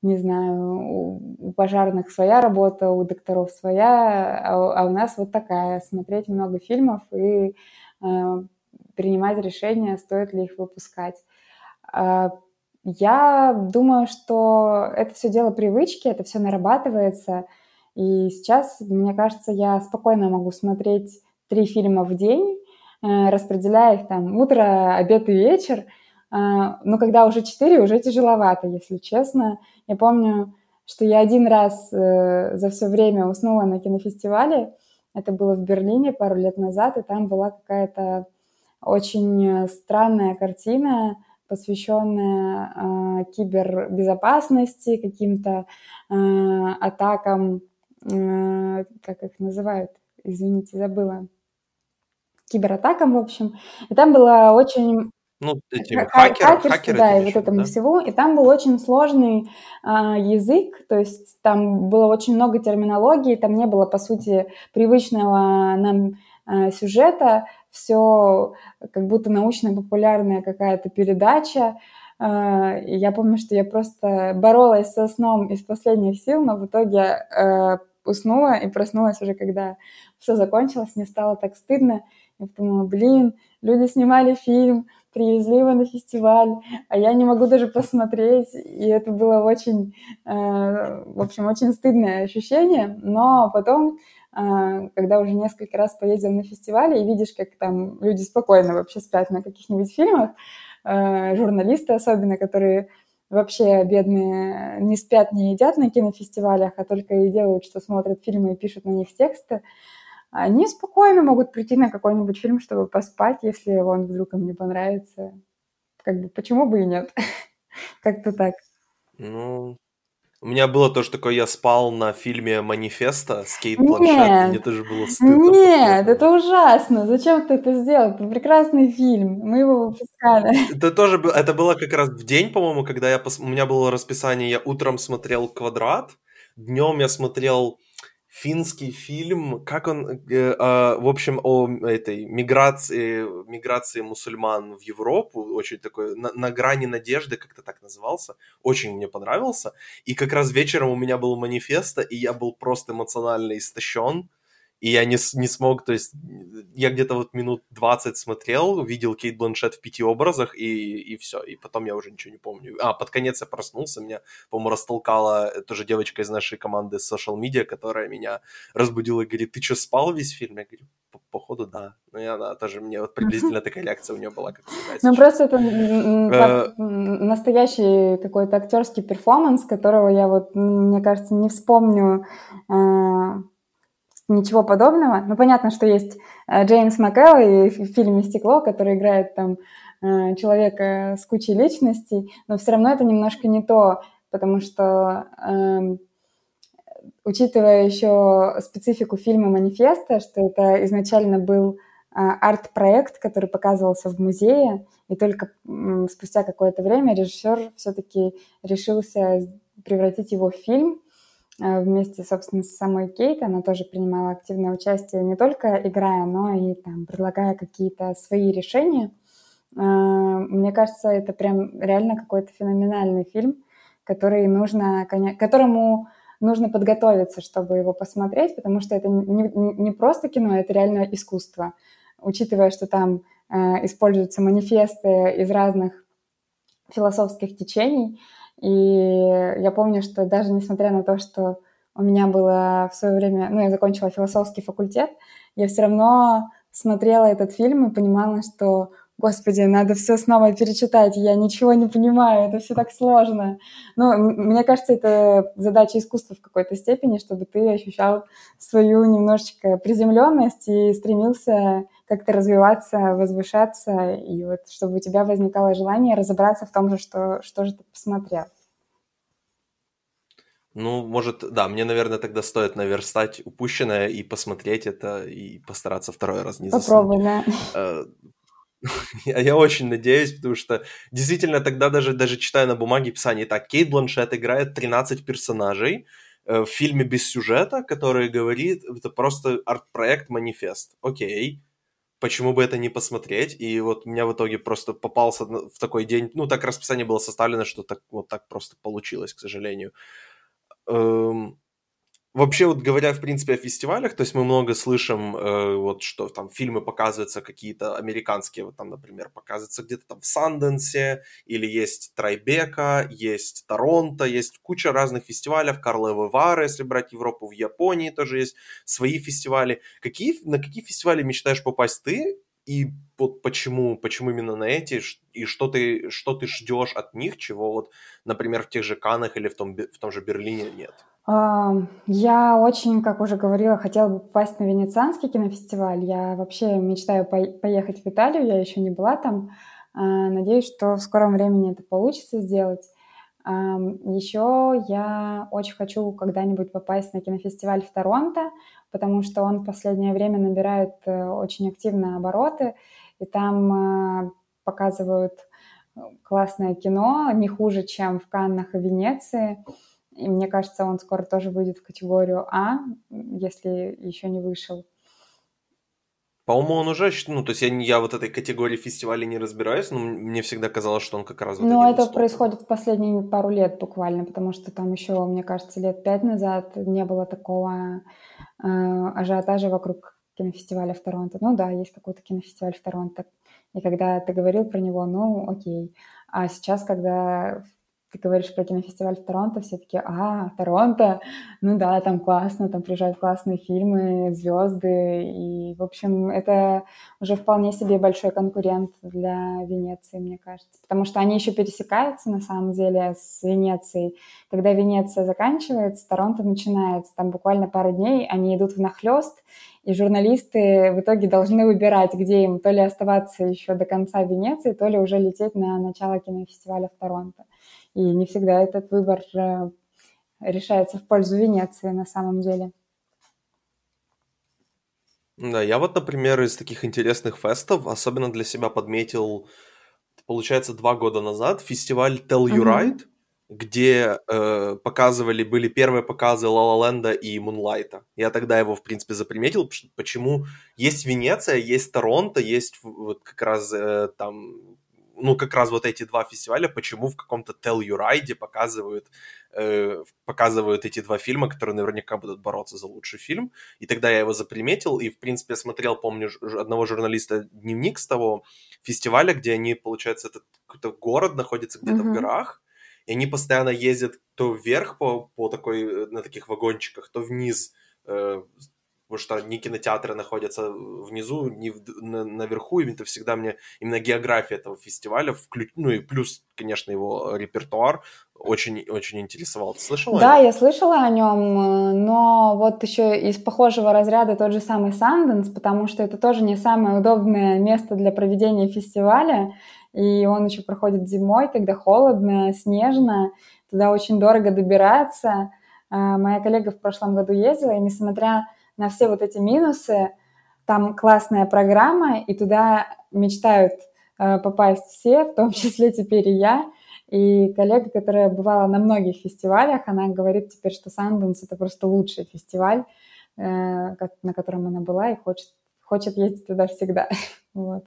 не знаю, у пожарных своя работа, у докторов своя, а, а у нас вот такая. Смотреть много фильмов и... Э, принимать решение, стоит ли их выпускать. Я думаю, что это все дело привычки, это все нарабатывается. И сейчас, мне кажется, я спокойно могу смотреть три фильма в день, распределяя их там утро, обед и вечер. Но когда уже четыре, уже тяжеловато, если честно. Я помню, что я один раз за все время уснула на кинофестивале. Это было в Берлине пару лет назад, и там была какая-то очень странная картина, посвященная э, кибербезопасности, каким-то э, атакам, э, как их называют, извините, забыла, кибератакам, в общем. И там было очень... Ну, эти хакер, хакерство, хакеры, да, и вот этому да? всего. И там был очень сложный а, язык, то есть там было очень много терминологии, там не было, по сути, привычного нам а, сюжета, все как будто научно-популярная какая-то передача. А, и я помню, что я просто боролась со сном из последних сил, но в итоге а, уснула и проснулась уже, когда все закончилось, мне стало так стыдно. Я подумала, блин, люди снимали фильм, привезли его на фестиваль, а я не могу даже посмотреть. И это было очень, э, в общем, очень стыдное ощущение. Но потом, э, когда уже несколько раз поездил на фестиваль и видишь, как там люди спокойно вообще спят на каких-нибудь фильмах, э, журналисты особенно, которые вообще бедные не спят, не едят на кинофестивалях, а только и делают, что смотрят фильмы и пишут на них тексты, они спокойно могут прийти на какой-нибудь фильм, чтобы поспать, если он вдруг им не понравится. Как бы, почему бы и нет? Как-то так. Ну, у меня было тоже такое, я спал на фильме «Манифеста» с Кейт Бланшетт, мне тоже было стыдно. Нет, это ужасно. Зачем ты это сделал? Это прекрасный фильм, мы его выпускали. Это тоже было, это было как раз в день, по-моему, когда я пос... у меня было расписание, я утром смотрел «Квадрат», днем я смотрел... финский фильм, как он, э, э, в общем, о этой миграции, миграции мусульман в Европу, очень такой, на, на грани надежды, как-то так назывался, очень мне понравился, и как раз вечером у меня был «Манифеста», и я был просто эмоционально истощен, и я не, не смог, то есть, я где-то вот минут двадцать смотрел, видел Кейт Бланшетт в пяти образах, и, и все, и потом я уже ничего не помню. А, под конец я проснулся, меня, по-моему, растолкала тоже девочка из нашей команды с social media, которая меня разбудила и говорит, ты что, спал весь фильм? Я говорю, походу, да. Ну, и она тоже, мне вот приблизительно такая реакция у нее была. Ну, просто это настоящий какой-то актерский перформанс, которого я вот, мне кажется, не вспомню... Ничего подобного. Ну, понятно, что есть Джеймс Макэвой в фильме «Стекло», который играет там человека с кучей личностей, но все равно это немножко не то, потому что, э, учитывая еще специфику фильма «Манифеста», что это изначально был арт-проект, который показывался в музее, и только спустя какое-то время режиссер все-таки решился превратить его в фильм, вместе, собственно, с самой Кейт. Она тоже принимала активное участие не только играя, но и там предлагая какие-то свои решения. Мне кажется, это прям реально какой-то феноменальный фильм, который нужно, которому нужно подготовиться, чтобы его посмотреть, потому что это не, не просто кино, это реально искусство. Учитывая, что там используются манифесты из разных философских течений, и я помню, что даже несмотря на то, что у меня было в свое время... Ну, я закончила философский факультет, я все равно смотрела этот фильм и понимала, что, господи, надо все снова перечитать, я ничего не понимаю, это все так сложно. Ну, мне кажется, это задача искусства в какой-то степени, чтобы ты ощущал свою немножечко приземленность и стремился как-то развиваться, возвышаться, и вот чтобы у тебя возникало желание разобраться в том же, что, что же ты посмотрел. Ну, может, да, мне, наверное, тогда стоит наверстать упущенное и посмотреть это, и постараться второй раз не заснуть. Попробуй, да. Я очень надеюсь, потому что действительно тогда даже, даже читая на бумаге писание, так, Кейт Бланшетт играет тринадцать персонажей, в фильме без сюжета, который говорит, это просто арт-проект «Манифест». Окей, почему бы это не посмотреть? И вот у меня в итоге просто попался в такой день, ну, так расписание было составлено, что так, вот так просто получилось, к сожалению. Эм... Вообще, вот говоря, в принципе, о фестивалях, то есть мы много слышим, э, вот, что там фильмы показываются какие-то американские, вот там, например, показываются где-то там в Санденсе, или есть Трайбека, есть Торонто, есть куча разных фестивалей, Карловы Вары, если брать Европу, в Японии тоже есть свои фестивали. Какие, на какие фестивали мечтаешь попасть ты, и вот почему, почему именно на эти, и что ты, что ты ждешь от них, чего вот, например, в тех же Каннах или в том, в том же Берлине нет? Я очень, как уже говорила, хотела бы попасть на Венецианский кинофестиваль. Я вообще мечтаю поехать в Италию, я еще не была там. Надеюсь, что в скором времени это получится сделать. Еще я очень хочу когда-нибудь попасть на кинофестиваль в Торонто, потому что он в последнее время набирает очень активно обороты, и там показывают классное кино, не хуже, чем в Каннах и Венеции. И мне кажется, он скоро тоже выйдет в категорию А, если еще не вышел. По-моему, он уже... Ну, то есть я, я вот этой категории фестивалей не разбираюсь, но мне всегда казалось, что он как раз... Вот ну, это выступает. Происходит в последние пару лет буквально, потому что там еще, мне кажется, лет пять назад не было такого э, ажиотажа вокруг кинофестиваля в Торонто. Ну да, есть какой-то кинофестиваль в Торонто. И когда ты говорил про него, ну окей. А сейчас, когда ты говоришь про кинофестиваль в Торонто, все такие, а, Торонто, ну да, там классно, там приезжают классные фильмы, звезды. И, в общем, это уже вполне себе большой конкурент для Венеции, мне кажется. Потому что они еще пересекаются, на самом деле, с Венецией. Когда Венеция заканчивается, Торонто начинается. Там буквально пару дней они идут внахлёст, и журналисты в итоге должны выбирать, где им то ли оставаться еще до конца Венеции, то ли уже лететь на начало кинофестиваля в Торонто. И не всегда этот выбор решается в пользу Венеции на самом деле. Да, я вот, например, из таких интересных фестов особенно для себя подметил, получается, два года назад фестиваль Tell You uh-huh. Right, где э, показывали, были первые показы La La Land и Moonlight. Я тогда его, в принципе, заприметил, почему есть Венеция, есть Торонто, есть вот как раз э, там... Ну, как раз вот эти два фестиваля, почему в каком-то Tell You Right показывают, э, показывают эти два фильма, которые наверняка будут бороться за лучший фильм. И тогда я его заприметил и, в принципе, смотрел, помню, ж- одного журналиста дневник с того фестиваля, где они, получается, этот какой-то город находится где-то mm-hmm. в горах, и они постоянно ездят то вверх по, по такой, на таких вагончиках, то вниз, э, потому что ни кинотеатры находятся внизу, ни в, на, наверху, и это всегда мне именно география этого фестиваля, вклю... ну и плюс, конечно, его репертуар очень-очень интересовал. Ты слышала? Да, я слышала о нем, но вот еще из похожего разряда тот же самый Sundance, потому что это тоже не самое удобное место для проведения фестиваля, и он еще проходит зимой, когда холодно, снежно, туда очень дорого добираться. Моя коллега в прошлом году ездила, и несмотря на все вот эти минусы, там классная программа, и туда мечтают э, попасть все, в том числе теперь и я. И коллега, которая бывала на многих фестивалях, она говорит теперь, что Sundance — это просто лучший фестиваль, э, на котором она была, и хочет, хочет ездить туда всегда. Вот.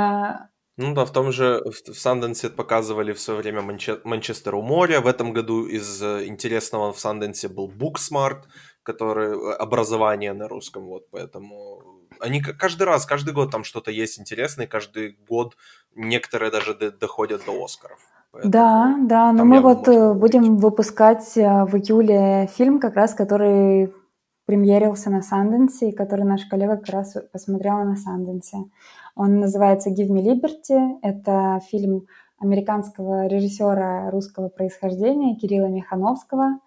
Ну да, в том же в Sundance показывали в свое время Манче- Манчестер у моря. В этом году из интересного в Sundance был Booksmart, который образование на русском, вот, поэтому они каждый раз, каждый год там что-то есть интересное, каждый год некоторые даже д- доходят до Оскаров. Поэтому да, да, но мы вот будем выпускать в июле фильм, как раз который премьерился на Sundance, и который наша коллега как раз посмотрела на Sundance. Он называется «Give me Liberty». Это фильм американского режиссера русского происхождения Кирилла Михановского.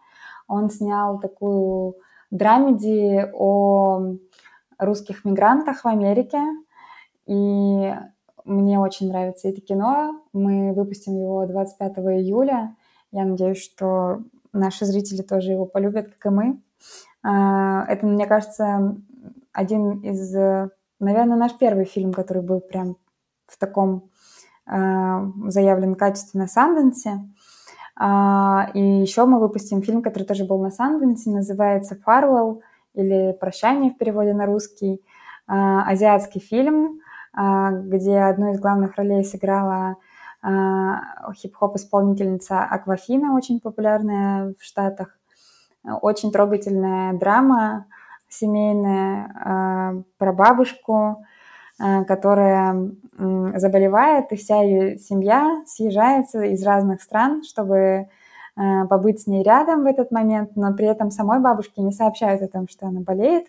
Он снял такую драмеди о русских мигрантах в Америке. И мне очень нравится это кино. Мы выпустим его двадцать пятого июля. Я надеюсь, что наши зрители тоже его полюбят, как и мы. Это, мне кажется, один из... Наверное, наш первый фильм, который был прям в таком заявленном качестве на Sundance. Uh, и еще мы выпустим фильм, который тоже был на Sundance, называется «Farewell» или «Прощание» в переводе на русский. Uh, азиатский фильм, uh, где одну из главных ролей сыграла uh, хип-хоп-исполнительница Аквафина, очень популярная в Штатах. Uh, очень трогательная драма семейная uh, про бабушку, которая заболевает, и вся ее семья съезжается из разных стран, чтобы побыть с ней рядом в этот момент, но при этом самой бабушке не сообщают о том, что она болеет.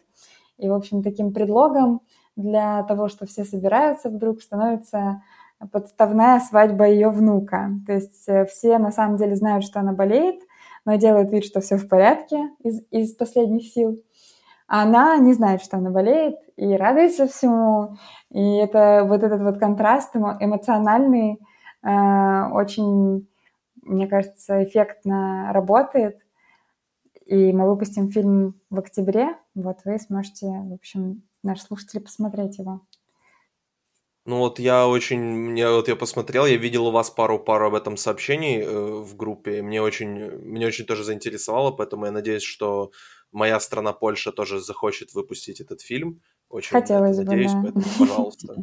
И, в общем, таким предлогом для того, что все собираются вдруг, становится подставная свадьба ее внука. То есть все на самом деле знают, что она болеет, но делают вид, что все в порядке из, из последних сил. А она не знает, что она болеет, и радуется всему. И это вот этот вот контраст эмоциональный э, очень, мне кажется, эффектно работает. И мы выпустим фильм в октябре. Вот вы сможете, в общем, наши слушатели, посмотреть его. Ну вот я очень, мне вот я посмотрел, я видел у вас пару пару об этом сообщений э, в группе, и мне очень, мне очень тоже заинтересовало, поэтому я надеюсь, что моя страна Польша тоже захочет выпустить этот фильм. Очень на это Хотелось бы, надеюсь, да. поэтому, пожалуйста.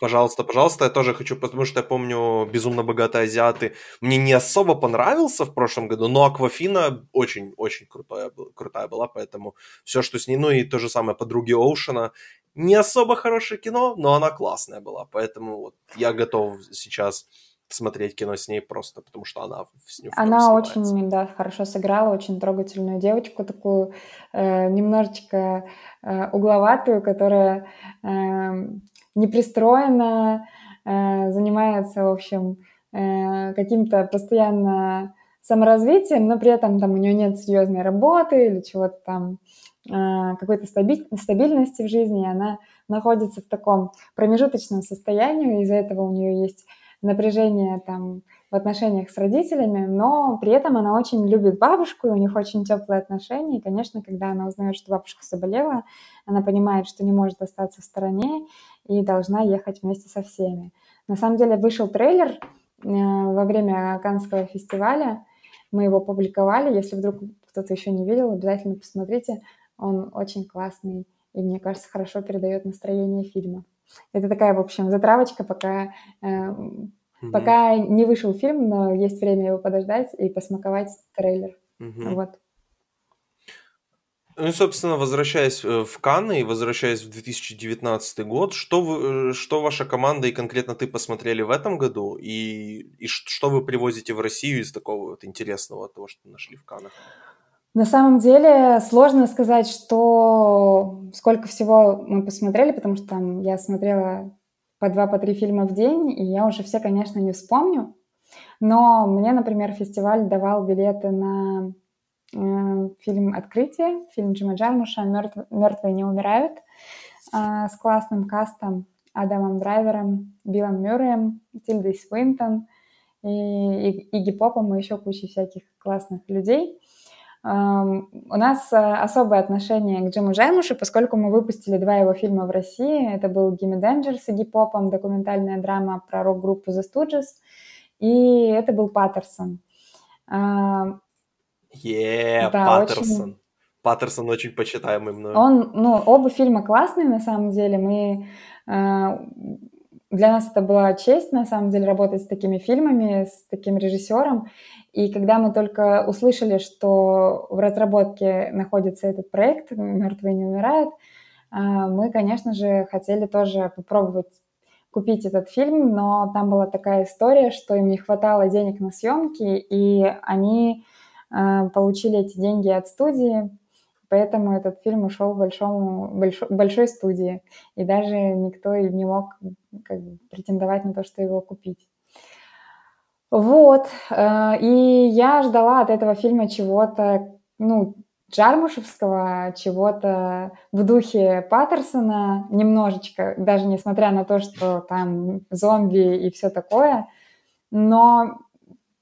Пожалуйста, пожалуйста, я тоже хочу, потому что я помню «Безумно богатые азиаты». Мне не особо понравился в прошлом году, но «Аквафина» очень-очень крутая, крутая была, поэтому все, что с ней... Ну и то же самое «Подруги Оушена». Не особо хорошее кино, но она классная была, поэтому вот я готов сейчас смотреть кино с ней просто, потому что она с ней Она очень, да, хорошо сыграла, очень трогательную девочку, такую э, немножечко э, угловатую, которая... Э, непристроенно, э, занимается, в общем, э, каким-то постоянно саморазвитием, но при этом там у нее нет серьезной работы или чего-то там, э, какой-то стаби- стабильности в жизни, и она находится в таком промежуточном состоянии, из-за этого у нее есть напряжение там в отношениях с родителями, но при этом она очень любит бабушку, у них очень теплые отношения, и, конечно, когда она узнает, что бабушка заболела, она понимает, что не может остаться в стороне и должна ехать вместе со всеми. На самом деле вышел трейлер во время Каннского фестиваля, мы его публиковали, если вдруг кто-то еще не видел, обязательно посмотрите, он очень классный и, мне кажется, хорошо передает настроение фильма. Это такая, в общем, затравочка, пока... Mm-hmm. Пока не вышел фильм, но есть время его подождать и посмаковать трейлер. Mm-hmm. Вот. Ну и, собственно, возвращаясь в Канны и возвращаясь в две тысячи девятнадцатый год, что, вы, что ваша команда и конкретно ты посмотрели в этом году? И, и что вы привозите в Россию из такого вот интересного, того, что нашли в Каннах? На самом деле сложно сказать, что сколько всего мы посмотрели, потому что там я смотрела... по два, по три фильма в день, и я уже все, конечно, не вспомню. Но мне, например, фестиваль давал билеты на э, фильм «Открытие», фильм Джима Джармуша «Мертв... «Мертвые не умирают» э, с классным кастом Адамом Драйвером, Биллом Мюрреем, Тильдой Свинтон и, и Игги Попом и еще кучей всяких классных людей. Um, у нас uh, особое отношение к Джиму Джармушу, поскольку мы выпустили два его фильма в России. Это был «Gimme Danger» с Игги Попом, документальная драма про рок-группу The Stooges, и это был «Паттерсон». Uh, yeah, да, «Паттерсон». Очень... «Паттерсон» очень почитаемый мной. Он, ну, оба фильма классные, на самом деле. Мы... Uh, Для нас это была честь, на самом деле, работать с такими фильмами, с таким режиссером. И когда мы только услышали, что в разработке находится этот проект «Мертвые не умирают», мы, конечно же, хотели тоже попробовать купить этот фильм, но там была такая история, что им не хватало денег на съемки, и они получили эти деньги от студии. Поэтому этот фильм ушел в большому, большой, большой студии, и даже никто и не мог как бы претендовать на то, что его купить. Вот, и я ждала от этого фильма чего-то, ну, джармушевского, чего-то в духе Паттерсона немножечко, даже несмотря на то, что там зомби и все такое, но,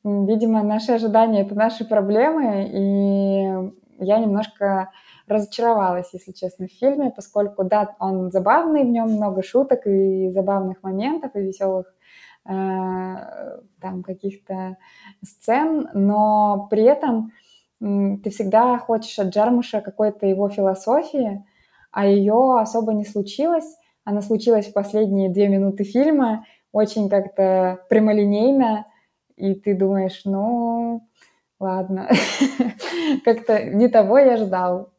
видимо, наши ожидания – это наши проблемы, и... Я немножко разочаровалась, если честно, в фильме, поскольку, да, он забавный, в нем много шуток и забавных моментов, и веселых э, там каких-то сцен, но при этом э, ты всегда хочешь от Джармуша какой-то его философии, а ее особо не случилось. Она случилась в последние две минуты фильма, очень как-то прямолинейно, и ты думаешь, ну... Ладно, как-то не того я ждал.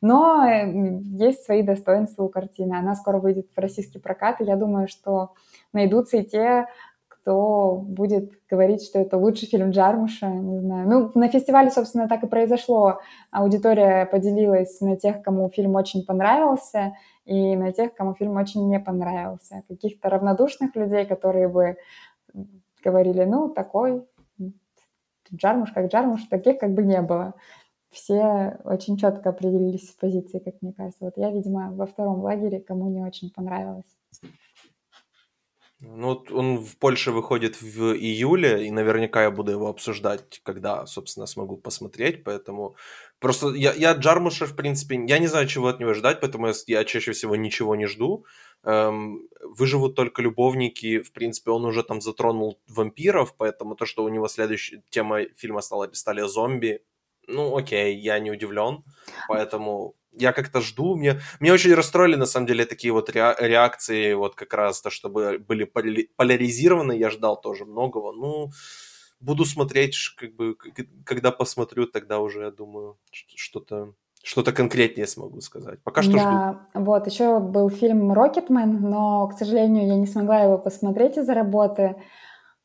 Но есть свои достоинства у картины. Она скоро выйдет в российский прокат, и я думаю, что найдутся и те, кто будет говорить, что это лучший фильм Джармуша, не знаю. Ну, на фестивале, собственно, так и произошло. Аудитория поделилась на тех, кому фильм очень понравился, и на тех, кому фильм очень не понравился. Каких-то равнодушных людей, которые бы говорили, ну, такой... Джармуш как Джармуш, таких как бы не было. Все очень четко определились с позицией, как мне кажется. Вот я, видимо, во втором лагере, кому не очень понравилось. Ну, вот он в Польше выходит в июле, и наверняка я буду его обсуждать, когда, собственно, смогу посмотреть, поэтому... Просто я, я Джармуша, в принципе, я не знаю, чего от него ждать, поэтому я чаще всего ничего не жду. Эм, выживут только любовники, в принципе, он уже там затронул вампиров, поэтому то, что у него следующая тема фильма стала, стали зомби, ну, окей, я не удивлен, поэтому... Я как-то жду, мне, мне очень расстроили, на самом деле, такие вот реакции, вот как раз то, чтобы были поляризированы, я ждал тоже многого, ну, буду смотреть, как бы, когда посмотрю, тогда уже, я думаю, что-то, что-то конкретнее смогу сказать, пока что да, жду. Да, вот, еще был фильм «Рокетмен», но, к сожалению, я не смогла его посмотреть из-за работы,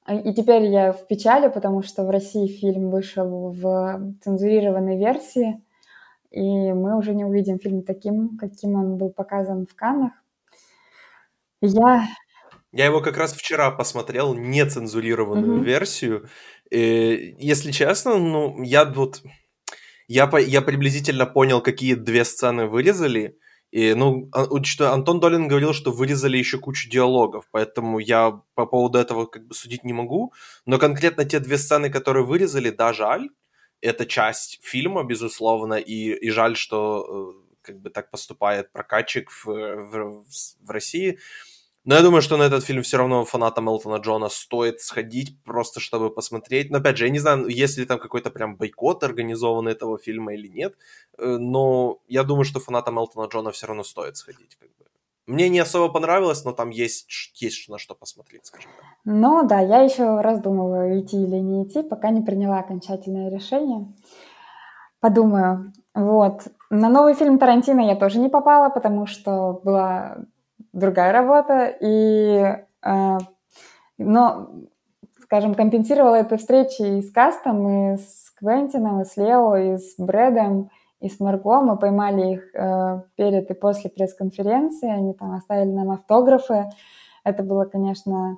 и теперь я в печали, потому что в России фильм вышел в цензурированной версии, и мы уже не увидим фильм таким, каким он был показан в Каннах. Я... Я его как раз вчера посмотрел, нецензурированную mm-hmm. версию. И, если честно, ну, я вот... Я, я приблизительно понял, какие две сцены вырезали. И, ну, учитывая, Антон Долин говорил, что вырезали еще кучу диалогов, поэтому я по поводу этого как бы судить не могу. Но конкретно те две сцены, которые вырезали, да, жаль. Это часть фильма, безусловно, и, и жаль, что как бы так поступает прокатчик в, в, в России. Но я думаю, что на этот фильм все равно фанатам Элтона Джона стоит сходить, просто чтобы посмотреть. Но опять же, я не знаю, есть ли там какой-то прям бойкот организованный этого фильма или нет, но я думаю, что фанатам Элтона Джона все равно стоит сходить, как бы. Мне не особо понравилось, но там есть, есть на что посмотреть, скажем так. Ну да, я еще раздумываю, идти или не идти, пока не приняла окончательное решение. Подумаю. Вот. На новый фильм Тарантино я тоже не попала, потому что была другая работа. И, э, но, скажем, компенсировала это встречи и с Кастом, и с Квентином, и с Лео, и с Брэдом. И с Марго мы поймали их э, перед и после пресс-конференции, они там оставили нам автографы. Это было, конечно,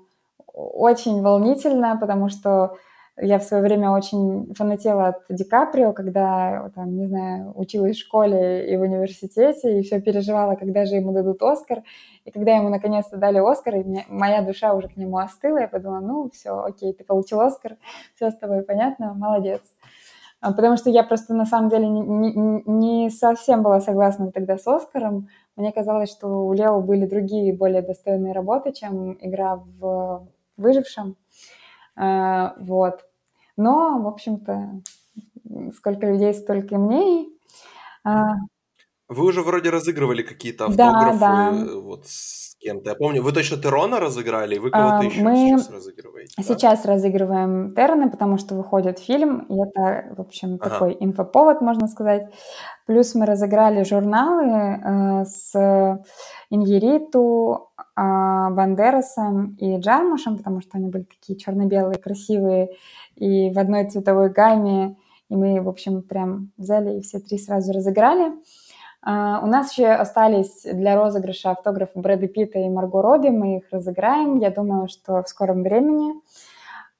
очень волнительно, потому что я в свое время очень фанатела от Ди Каприо, когда, там, не знаю, училась в школе и в университете, и все переживала, когда же ему дадут «Оскар». И когда ему наконец-то дали «Оскар», и мне, моя душа уже к нему остыла, я подумала, ну, все, окей, ты получил «Оскар», все с тобой понятно, молодец. Потому что я просто, на самом деле, не, не, не совсем была согласна тогда с «Оскаром». Мне казалось, что у Лео были другие, более достойные работы, чем игра в «Выжившем». А, вот. Но, в общем-то, сколько людей, столько и мнений. А... Вы уже вроде разыгрывали какие-то автографы да, да. Вот с кем-то. Я помню, вы точно Террона разыграли, вы кого-то а, еще мы сейчас разыгрываете? Мы сейчас да? разыгрываем Террона, потому что выходит фильм, и это, в общем, ага. такой инфоповод, можно сказать. Плюс мы разыграли журналы э, с Иньярриту, э, Бандерасом и Джармушем, потому что они были такие черно-белые, красивые, и в одной цветовой гамме. И мы, в общем, прям взяли и все три сразу разыграли. Uh, у нас еще остались для розыгрыша автографы Брэда Питта и Марго Робби. Мы их разыграем, я думаю, что в скором времени.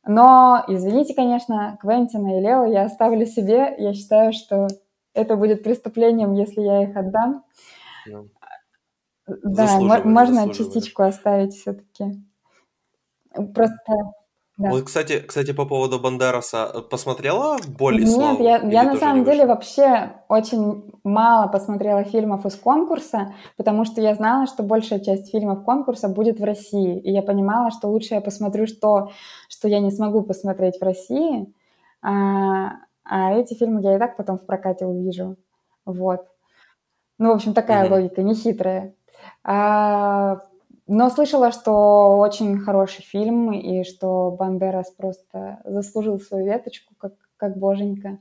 Но, извините, конечно, Квентина и Лео я оставлю себе. Я считаю, что это будет преступлением, если я их отдам. Ну, да, м- можно частичку оставить все-таки. Просто... Да. Вот, кстати, кстати, по поводу Бандераса, посмотрела «Боль и слава»? Нет, я, я на самом деле вообще очень мало посмотрела фильмов из конкурса, потому что я знала, что большая часть фильмов конкурса будет в России, и я понимала, что лучше я посмотрю, что, что я не смогу посмотреть в России, а, а эти фильмы я и так потом в прокате увижу. Вот. Ну, в общем, такая mm-hmm. логика, нехитрая. А... Но слышала, что очень хороший фильм, и что Бандерас просто заслужил свою веточку, как, как боженька.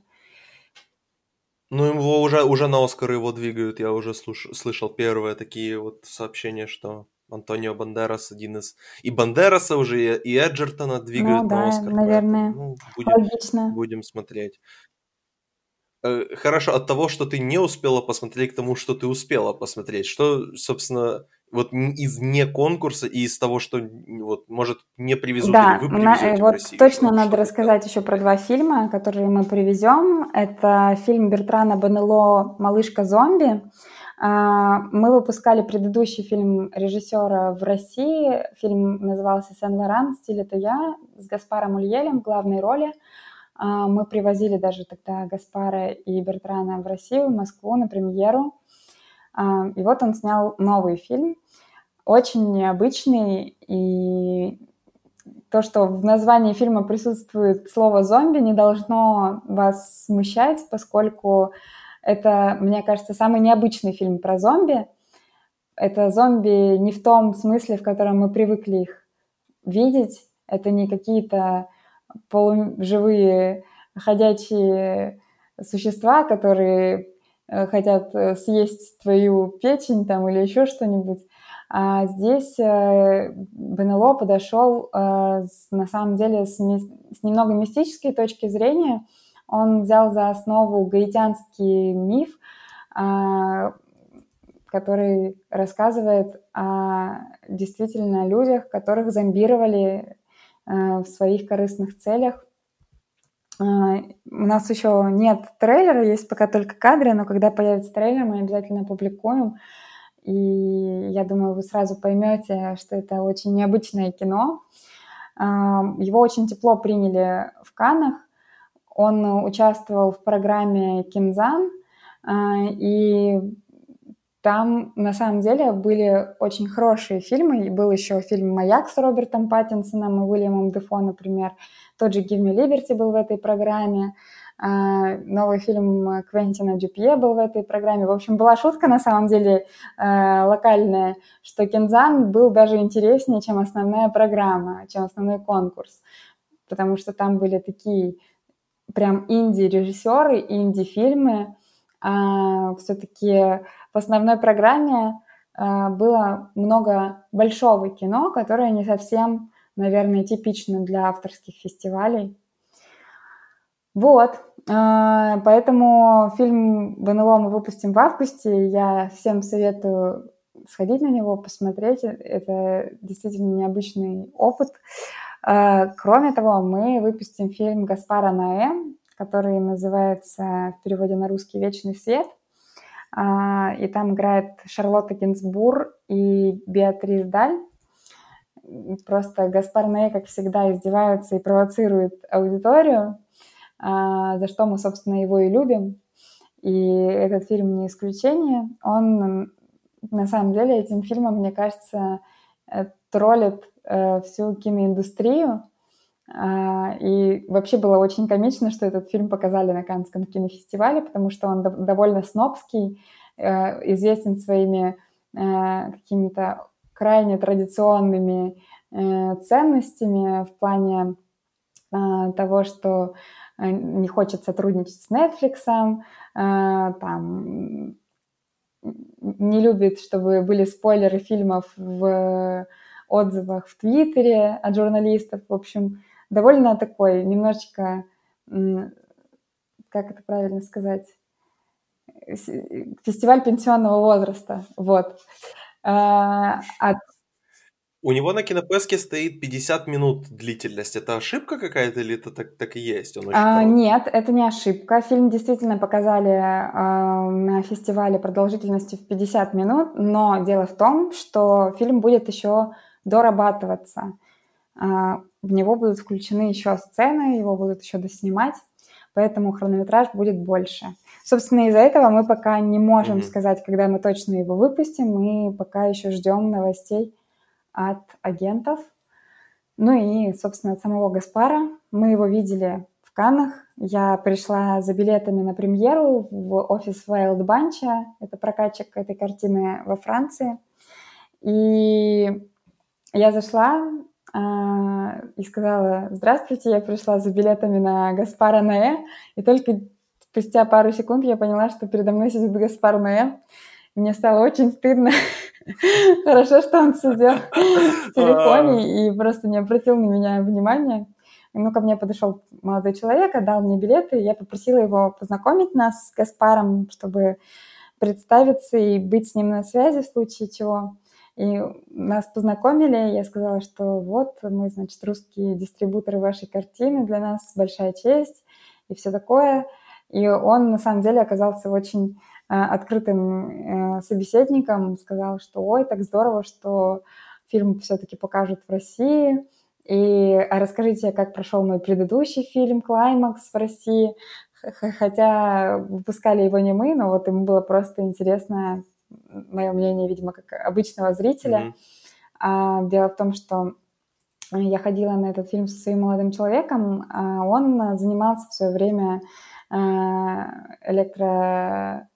Ну, его уже, уже на «Оскар» его двигают. Я уже слуш, слышал первые такие вот сообщения, что Антонио Бандерас один из... И Бандераса уже, и Эджертона двигают ну, да, на «Оскар». Наверное, поэтому, ну, будем, логично. Будем смотреть. Хорошо, от того, что ты не успела посмотреть, к тому, что ты успела посмотреть. Что, собственно... Вот из не конкурса и из того, что вот, может не привезут да, или вы привезете на, в вот Россию. Да, точно что, надо что рассказать это? Еще про два фильма, которые мы привезем. Это фильм Бертрана Боннелло «Малышка-зомби». Мы выпускали предыдущий фильм режиссера в России. Фильм назывался «Сен-Лоран. Стиль — это я» с Гаспаром Ульелем в главной роли. Мы привозили даже тогда Гаспара и Бертрана в Россию, в Москву на премьеру. И вот он снял новый фильм, очень необычный. И то, что в названии фильма присутствует слово «зомби», не должно вас смущать, поскольку это, мне кажется, самый необычный фильм про зомби. Это зомби не в том смысле, в котором мы привыкли их видеть. Это не какие-то полуживые ходячие существа, которые хотят съесть твою печень там, или еще что-нибудь. А здесь Бенело подошел на самом деле с, ми- с немного мистической точки зрения. Он взял за основу гаитянский миф, который рассказывает о действительно людях, которых зомбировали в своих корыстных целях. У нас еще нет трейлера, есть пока только кадры, но когда появится трейлер, мы обязательно опубликуем. И я думаю, вы сразу поймете, что это очень необычное кино. Его очень тепло приняли в Каннах. Он участвовал в программе «Кинзан», и там на самом деле были очень хорошие фильмы. И был еще фильм «Маяк» с Робертом Паттинсоном и Уильямом Дефо, например. Тот же «Give me Liberty» был в этой программе. Новый фильм Квентина Дюпье был в этой программе. В общем, была шутка на самом деле локальная, что «Кинзан» был даже интереснее, чем основная программа, чем основной конкурс, потому что там были такие прям инди-режиссеры, инди-фильмы. А, все-таки в основной программе а, было много большого кино, которое не совсем, наверное, типично для авторских фестивалей. Вот. А, поэтому фильм «Бенело» мы выпустим в августе. Я всем советую сходить на него, посмотреть. Это действительно необычный опыт. Кроме того, мы выпустим фильм Гаспара Ноэ, который называется в переводе на русский «Вечный свет». И там играет Шарлотта Гинзбур и Беатрис Даль. Просто Гаспар Ноэ, как всегда, издевается и провоцирует аудиторию, за что мы, собственно, его и любим. И этот фильм не исключение. Он, на самом деле, этим фильмом, мне кажется, троллит всю киноиндустрию. И вообще было очень комично, что этот фильм показали на Каннском кинофестивале, потому что он довольно снобский, известен своими какими-то крайне традиционными ценностями в плане того, что не хочет сотрудничать с Netflix, там, не любит, чтобы были спойлеры фильмов в отзывах в Твиттере от журналистов. В общем, довольно такой немножечко, как это правильно сказать, фестиваль пенсионного возраста. Вот. А... У него на Кинопеске стоит пятьдесят минут длительность. Это ошибка какая-то или это так, так и есть? Он а, нет, это не ошибка. Фильм действительно показали э, на фестивале продолжительностью в пятьдесят минут, но дело в том, что фильм будет еще дорабатываться. В него будут включены еще сцены, его будут еще доснимать, поэтому хронометраж будет больше. Собственно, из-за этого мы пока не можем mm-hmm. сказать, когда мы точно его выпустим, мы пока еще ждем новостей от агентов. Ну и, собственно, от самого Гаспара. Мы его видели в Каннах. Я пришла за билетами на премьеру в офис Wild Bunch. Это прокатчик этой картины во Франции. И я зашла и сказала: «Здравствуйте, я пришла за билетами на Гаспара Ноэ». И только спустя пару секунд я поняла, что передо мной сидит Гаспар Ноэ. Мне стало очень стыдно. Хорошо, что он сидел в телефоне и просто не обратил на меня внимания. Ну, ко мне подошел молодой человек, отдал мне билеты, и я попросила его познакомить нас с Гаспаром, чтобы представиться и быть с ним на связи в случае чего. И нас познакомили, я сказала, что вот мы, значит, русские дистрибуторы вашей картины, для нас большая честь и все такое. И он, на самом деле, оказался очень открытым собеседником, сказал, что ой, так здорово, что фильм все-таки покажут в России, и а расскажите, как прошел мой предыдущий фильм «Клаймакс» в России, хотя выпускали его не мы, но вот ему было просто интересно мое мнение, видимо, как обычного зрителя. Mm-hmm. Дело в том, что я ходила на этот фильм со своим молодым человеком, он занимался в свое время электро...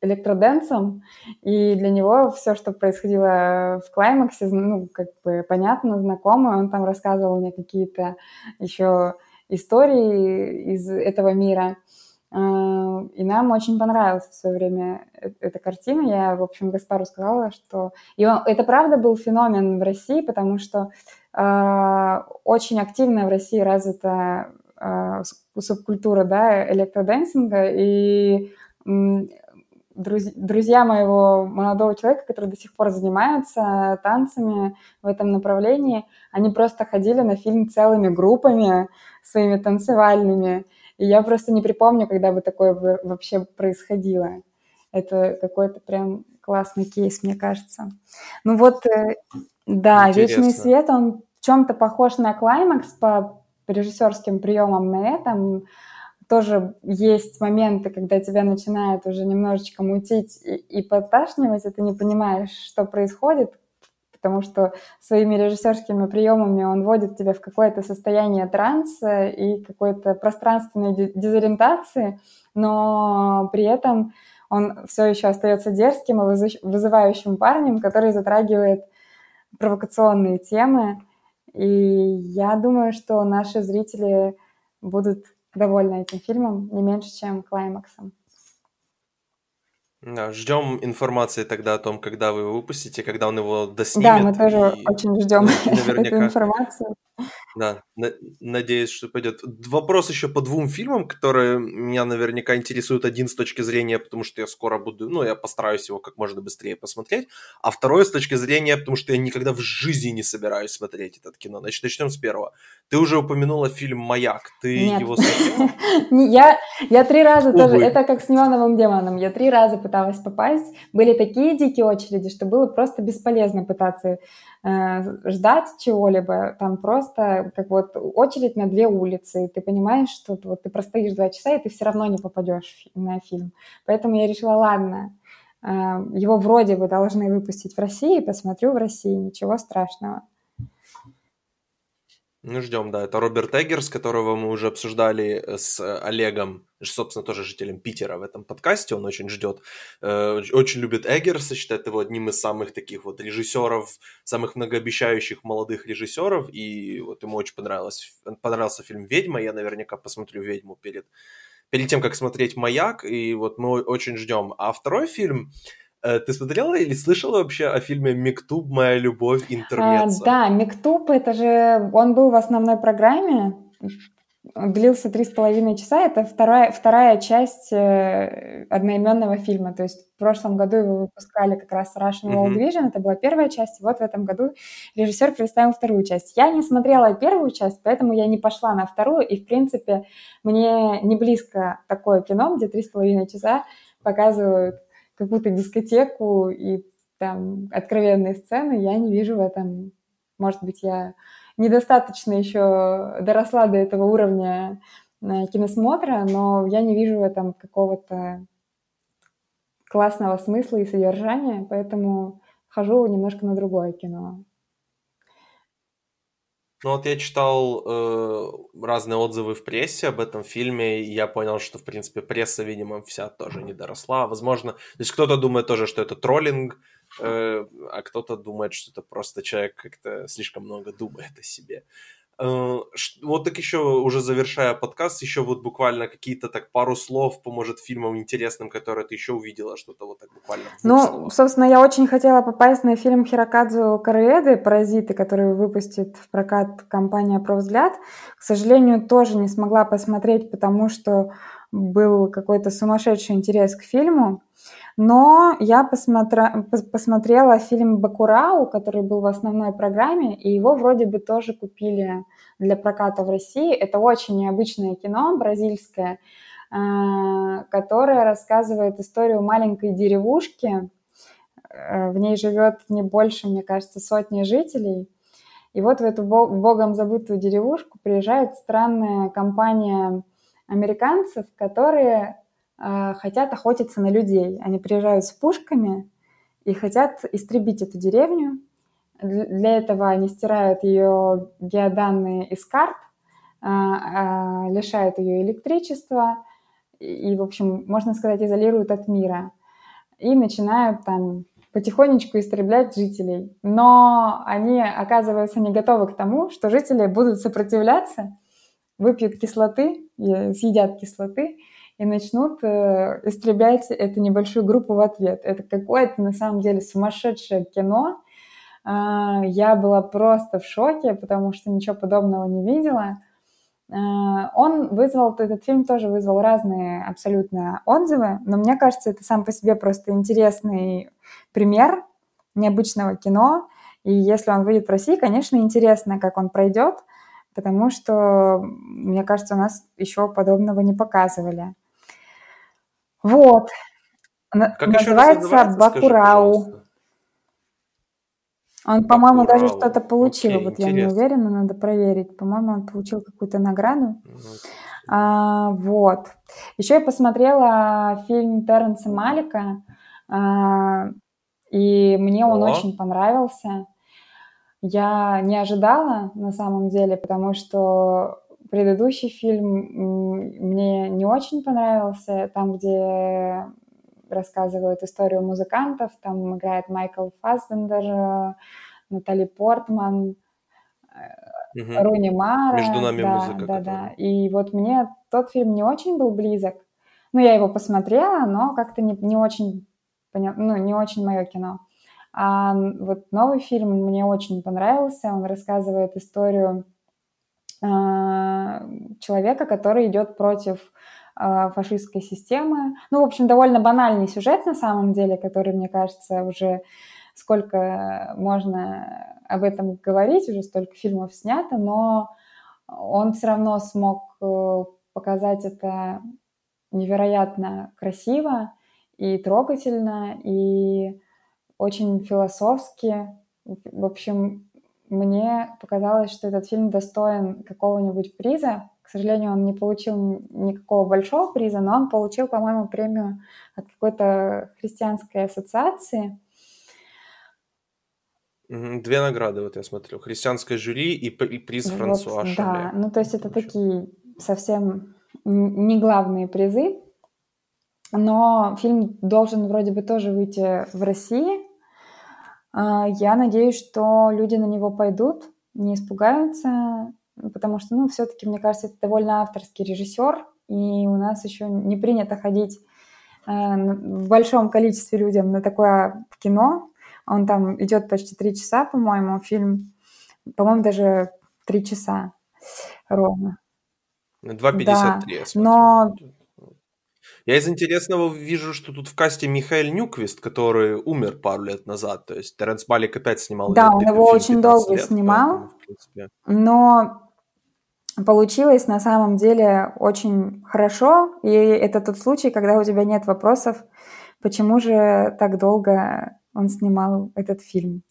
электроденсом, и для него все, что происходило в «Клаймаксе», ну, как бы понятно, знакомо, он там рассказывал мне какие-то еще истории из этого мира, и нам очень понравилась в свое время эта картина. Я, в общем, Гаспару сказала, что... И он... это правда был феномен в России, потому что э, очень активно в России развита э, субкультура, да, электроденсинга, и друзья моего молодого человека, которые до сих пор занимаются танцами в этом направлении, они просто ходили на фильм целыми группами своими танцевальными. И я просто не припомню, когда бы такое вообще происходило. Это какой-то прям классный кейс, мне кажется. Ну вот, да, интересно. «Вечный свет», он в чем-то похож на «Клаймакс» по режиссерским приемам на этом. Тоже есть моменты, когда тебя начинает уже немножечко мутить и, и подташнивать, и ты не понимаешь, что происходит, потому что своими режиссерскими приемами он вводит тебя в какое-то состояние транса и какой-то пространственной дезориентации, но при этом он все еще остается дерзким и вызывающим парнем, который затрагивает провокационные темы. И я думаю, что наши зрители будут довольна этим фильмом, не меньше, чем «Клаймаксом». Да, ждем информации тогда о том, когда вы его выпустите, когда он его доснимет. Да, мы тоже и... очень ждем наверняка... эту информацию. Да, надеюсь, что пойдет. Вопрос еще по двум фильмам, которые меня наверняка интересуют. Один с точки зрения, потому что я скоро буду, ну, я постараюсь его как можно быстрее посмотреть. А второй с точки зрения, потому что я никогда в жизни не собираюсь смотреть этот кино. Значит, начнем с первого. Ты уже упомянула фильм «Маяк». Ты Нет. его смотрела? Я, я три раза Увы. тоже, это как с «Неоновым демоном», я три раза пыталась попасть. Были такие дикие очереди, что было просто бесполезно пытаться э, ждать чего-либо. Там просто... как вот очередь на две улицы, и ты понимаешь, что вот ты простоишь два часа, и ты все равно не попадешь на фильм. Поэтому я решила, ладно, его вроде бы должны выпустить в России, посмотрю в России, ничего страшного. Ну, ждем, да. Это Роберт Эггерс, которого мы уже обсуждали с Олегом, собственно, тоже жителем Питера в этом подкасте. Он очень ждет, э, очень любит Эггерса, считает его одним из самых таких вот режиссеров, самых многообещающих молодых режиссеров. И вот ему очень понравилось, понравился фильм «Ведьма». Я наверняка посмотрю «Ведьму» перед, перед тем, как смотреть «Маяк». И вот мы очень ждем. А второй фильм... Ты смотрела или слышала вообще о фильме «Мектуб. Моя любовь. Интермеццо»? А, да, «Мектуб» — это же... Он был в основной программе, длился три с половиной часа. Это вторая, вторая часть одноименного фильма. То есть в прошлом году его выпускали как раз Russian World Vision. Mm-hmm. Это была первая часть. И вот в этом году режиссер представил вторую часть. Я не смотрела первую часть, поэтому я не пошла на вторую. И, в принципе, мне не близко такое кино, где три с половиной часа показывают какую-то дискотеку и там откровенные сцены, я не вижу в этом. Может быть, я недостаточно еще доросла до этого уровня киносмотра, но я не вижу в этом какого-то классного смысла и содержания, поэтому хожу немножко на другое кино. Ну вот я читал э, разные отзывы в прессе об этом фильме, и я понял, что, в принципе, пресса, видимо, вся тоже не доросла. Возможно, то есть кто-то думает тоже, что это троллинг, э, а кто-то думает, что это просто человек как-то слишком много думает о себе. Э, вот так еще, уже завершая подкаст, еще вот буквально какие-то так пару слов по, может, фильмам интересным, которые ты еще увидела, что-то вот так буквально. Ну, слова. Собственно, я очень хотела попасть на фильм Хирокадзу Кореэды «Паразиты», который выпустит в прокат компания «Провзгляд». К сожалению, тоже не смогла посмотреть, потому что был какой-то сумасшедший интерес к фильму. Но я посмотра... посмотрела фильм «Бакурау», который был в основной программе, и его вроде бы тоже купили для проката в России. Это очень необычное кино, бразильское, которая рассказывает историю маленькой деревушки. В ней живет не больше, мне кажется, сотни жителей. И вот в эту богом забытую деревушку приезжает странная компания американцев, которые э, хотят охотиться на людей. Они приезжают с пушками и хотят истребить эту деревню. Для этого они стирают ее геоданные из карт, э, э, лишают ее электричества и, и, в общем, можно сказать, изолируют от мира. И начинают там потихонечку истреблять жителей. Но они оказываются не готовы к тому, что жители будут сопротивляться, выпьют кислоты, съедят кислоты и начнут истреблять эту небольшую группу в ответ. Это какое-то, на самом деле, сумасшедшее кино. Я была просто в шоке, потому что ничего подобного не видела. Он вызвал, этот фильм тоже вызвал разные абсолютно отзывы, но мне кажется, это сам по себе просто интересный пример необычного кино, и если он выйдет в России, конечно, интересно, как он пройдет, потому что, мне кажется, у нас еще подобного не показывали. Вот. Как называется «Бакурау». Скажи, он, по-моему, Бакурау. Даже что-то получил. Окей, вот интересно. Я не уверена, надо проверить. По-моему, он получил какую-то награду. А, вот. Еще я посмотрела фильм Терренса Малика, а, и мне он О. очень понравился. Я не ожидала, на самом деле, потому что предыдущий фильм мне не очень понравился. Там, где рассказывают историю музыкантов, там играет Майкл Фассбендер, Натали Портман, угу. Руни Мара. Между нами да, музыка. Да, да. И вот мне тот фильм не очень был близок. Ну, я его посмотрела, но как-то не, не очень, ну, не очень мое кино. А вот новый фильм мне очень понравился. Он рассказывает историю э, человека, который идет против э, фашистской системы. Ну, в общем, довольно банальный сюжет на самом деле, который, мне кажется, уже сколько можно об этом говорить, уже столько фильмов снято, но он все равно смог показать это невероятно красиво и трогательно, и очень философски. В общем, мне показалось, что этот фильм достоин какого-нибудь приза. К сожалению, он не получил никакого большого приза, но он получил, по-моему, премию от какой-то христианской ассоциации. Две награды, вот я смотрю. Христианское жюри и приз Франсуа Шоле. Да, ну то есть это такие совсем не главные призы. Но фильм должен вроде бы тоже выйти в России. Я надеюсь, что люди на него пойдут, не испугаются, потому что, ну, все-таки, мне кажется, это довольно авторский режиссер, и у нас еще не принято ходить в большом количестве людям на такое кино. Он там идет почти три часа, по-моему, фильм, по-моему, даже три часа ровно. два пятьдесят три, да, я смотрю. Но... Я из интересного вижу, что тут в касте Михаил Нюквист, который умер пару лет назад, то есть Терренс Малик опять снимал. Да, он его очень долго лет, снимал, поэтому, в принципе... но получилось на самом деле очень хорошо, и это тот случай, когда у тебя нет вопросов, почему же так долго он снимал этот фильм.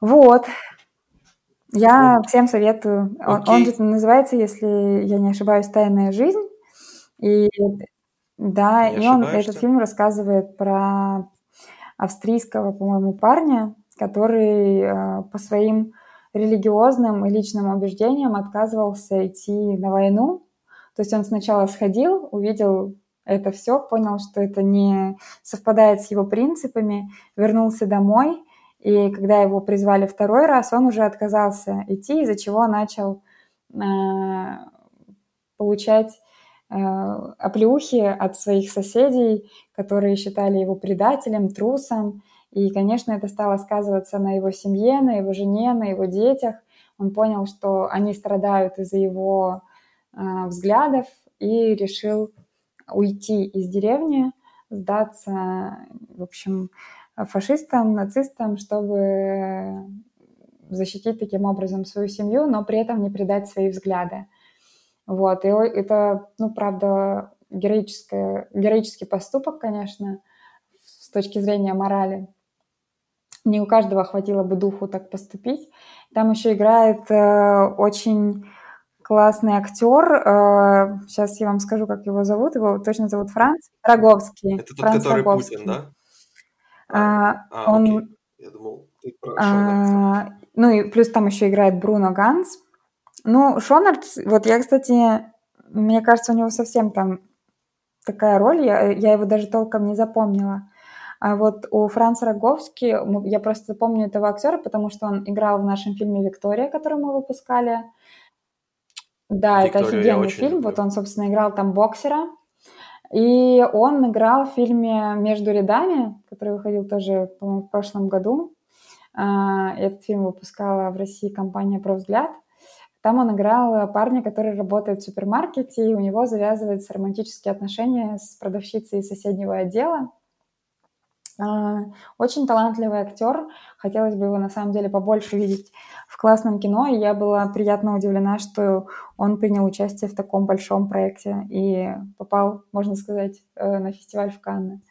Вот. Я вот. Всем советую. Он, он же называется, если я не ошибаюсь, «Тайная жизнь». И да, не и он, этот фильм рассказывает про австрийского, по-моему, парня, который э, по своим религиозным и личным убеждениям отказывался идти на войну. То есть он сначала сходил, увидел это все, понял, что это не совпадает с его принципами, вернулся домой, и когда его призвали второй раз, он уже отказался идти, из-за чего начал э, получать оплеухи от своих соседей, которые считали его предателем, трусом. И, конечно, это стало сказываться на его семье, на его жене, на его детях. Он понял, что они страдают из-за его э, взглядов, и решил уйти из деревни, сдаться, в общем, фашистам, нацистам, чтобы защитить таким образом свою семью, но при этом не предать свои взгляды. Вот, и это, ну, правда, героическое, героический поступок, конечно, с точки зрения морали. Не у каждого хватило бы духу так поступить. Там еще играет э, очень классный актер. Э, сейчас я вам скажу, как его зовут. Его точно зовут Франц Роговский. Это тот, Франц который Роговский. Путин, да? А, а, он... окей. Я думал, ты про Шонардс. А, ну и плюс там еще играет Бруно Ганс. Ну, Шонардс, вот я, кстати, мне кажется, у него совсем там такая роль. Я, я его даже толком не запомнила. А вот у Франца Роговски, я просто помню этого актера, потому что он играл в нашем фильме «Виктория», который мы выпускали. Да, Виктория, это офигенный фильм. Люблю. Вот он, собственно, играл там боксера. И он играл в фильме «Между рядами», который выходил тоже, по-моему, в прошлом году. Этот фильм выпускала в России компания «Провзгляд». Там он играл парня, который работает в супермаркете, и у него завязываются романтические отношения с продавщицей из соседнего отдела. Очень талантливый актер, хотелось бы его на самом деле побольше видеть в классном кино, и я была приятно удивлена, что он принял участие в таком большом проекте и попал, можно сказать, на фестиваль в Канны.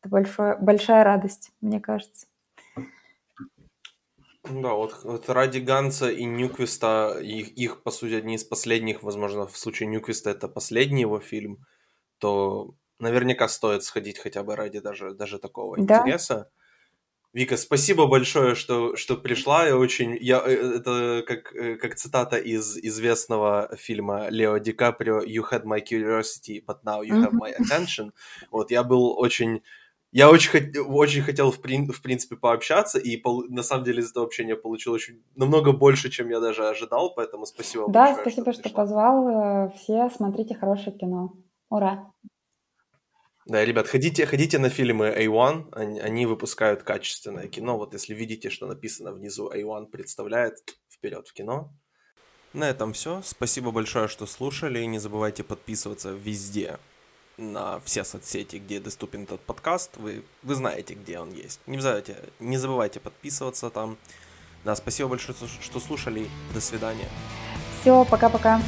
Это большое, большая радость, мне кажется. Да, вот, вот ради Ганса и Ньюквиста, их, их, по сути, одни из последних, возможно, в случае Ньюквиста это последний его фильм, то... Наверняка стоит сходить хотя бы ради даже, даже такого, да, интереса. Вика, спасибо большое, что, что пришла. Я очень, я, это как, как цитата из известного фильма Лео Ди Каприо «You had my curiosity, but now you have my attention». Вот, я был очень... Я очень, очень хотел, в, прин, в принципе, пообщаться, и на самом деле из этого общения получил очень, намного больше, чем я даже ожидал, поэтому спасибо да, большое. Да, спасибо, что, что позвал. Все смотрите хорошее кино. Ура! Да, ребят, ходите, ходите на фильмы эй один, они, они выпускают качественное кино. Вот если видите, что написано внизу эй один представляет, вперед в кино. На этом все. Спасибо большое, что слушали. И не забывайте подписываться везде, на все соцсети, где доступен этот подкаст. Вы, вы знаете, где он есть. Не забывайте, не забывайте подписываться там. Да, спасибо большое, что слушали. До свидания. Все, пока-пока.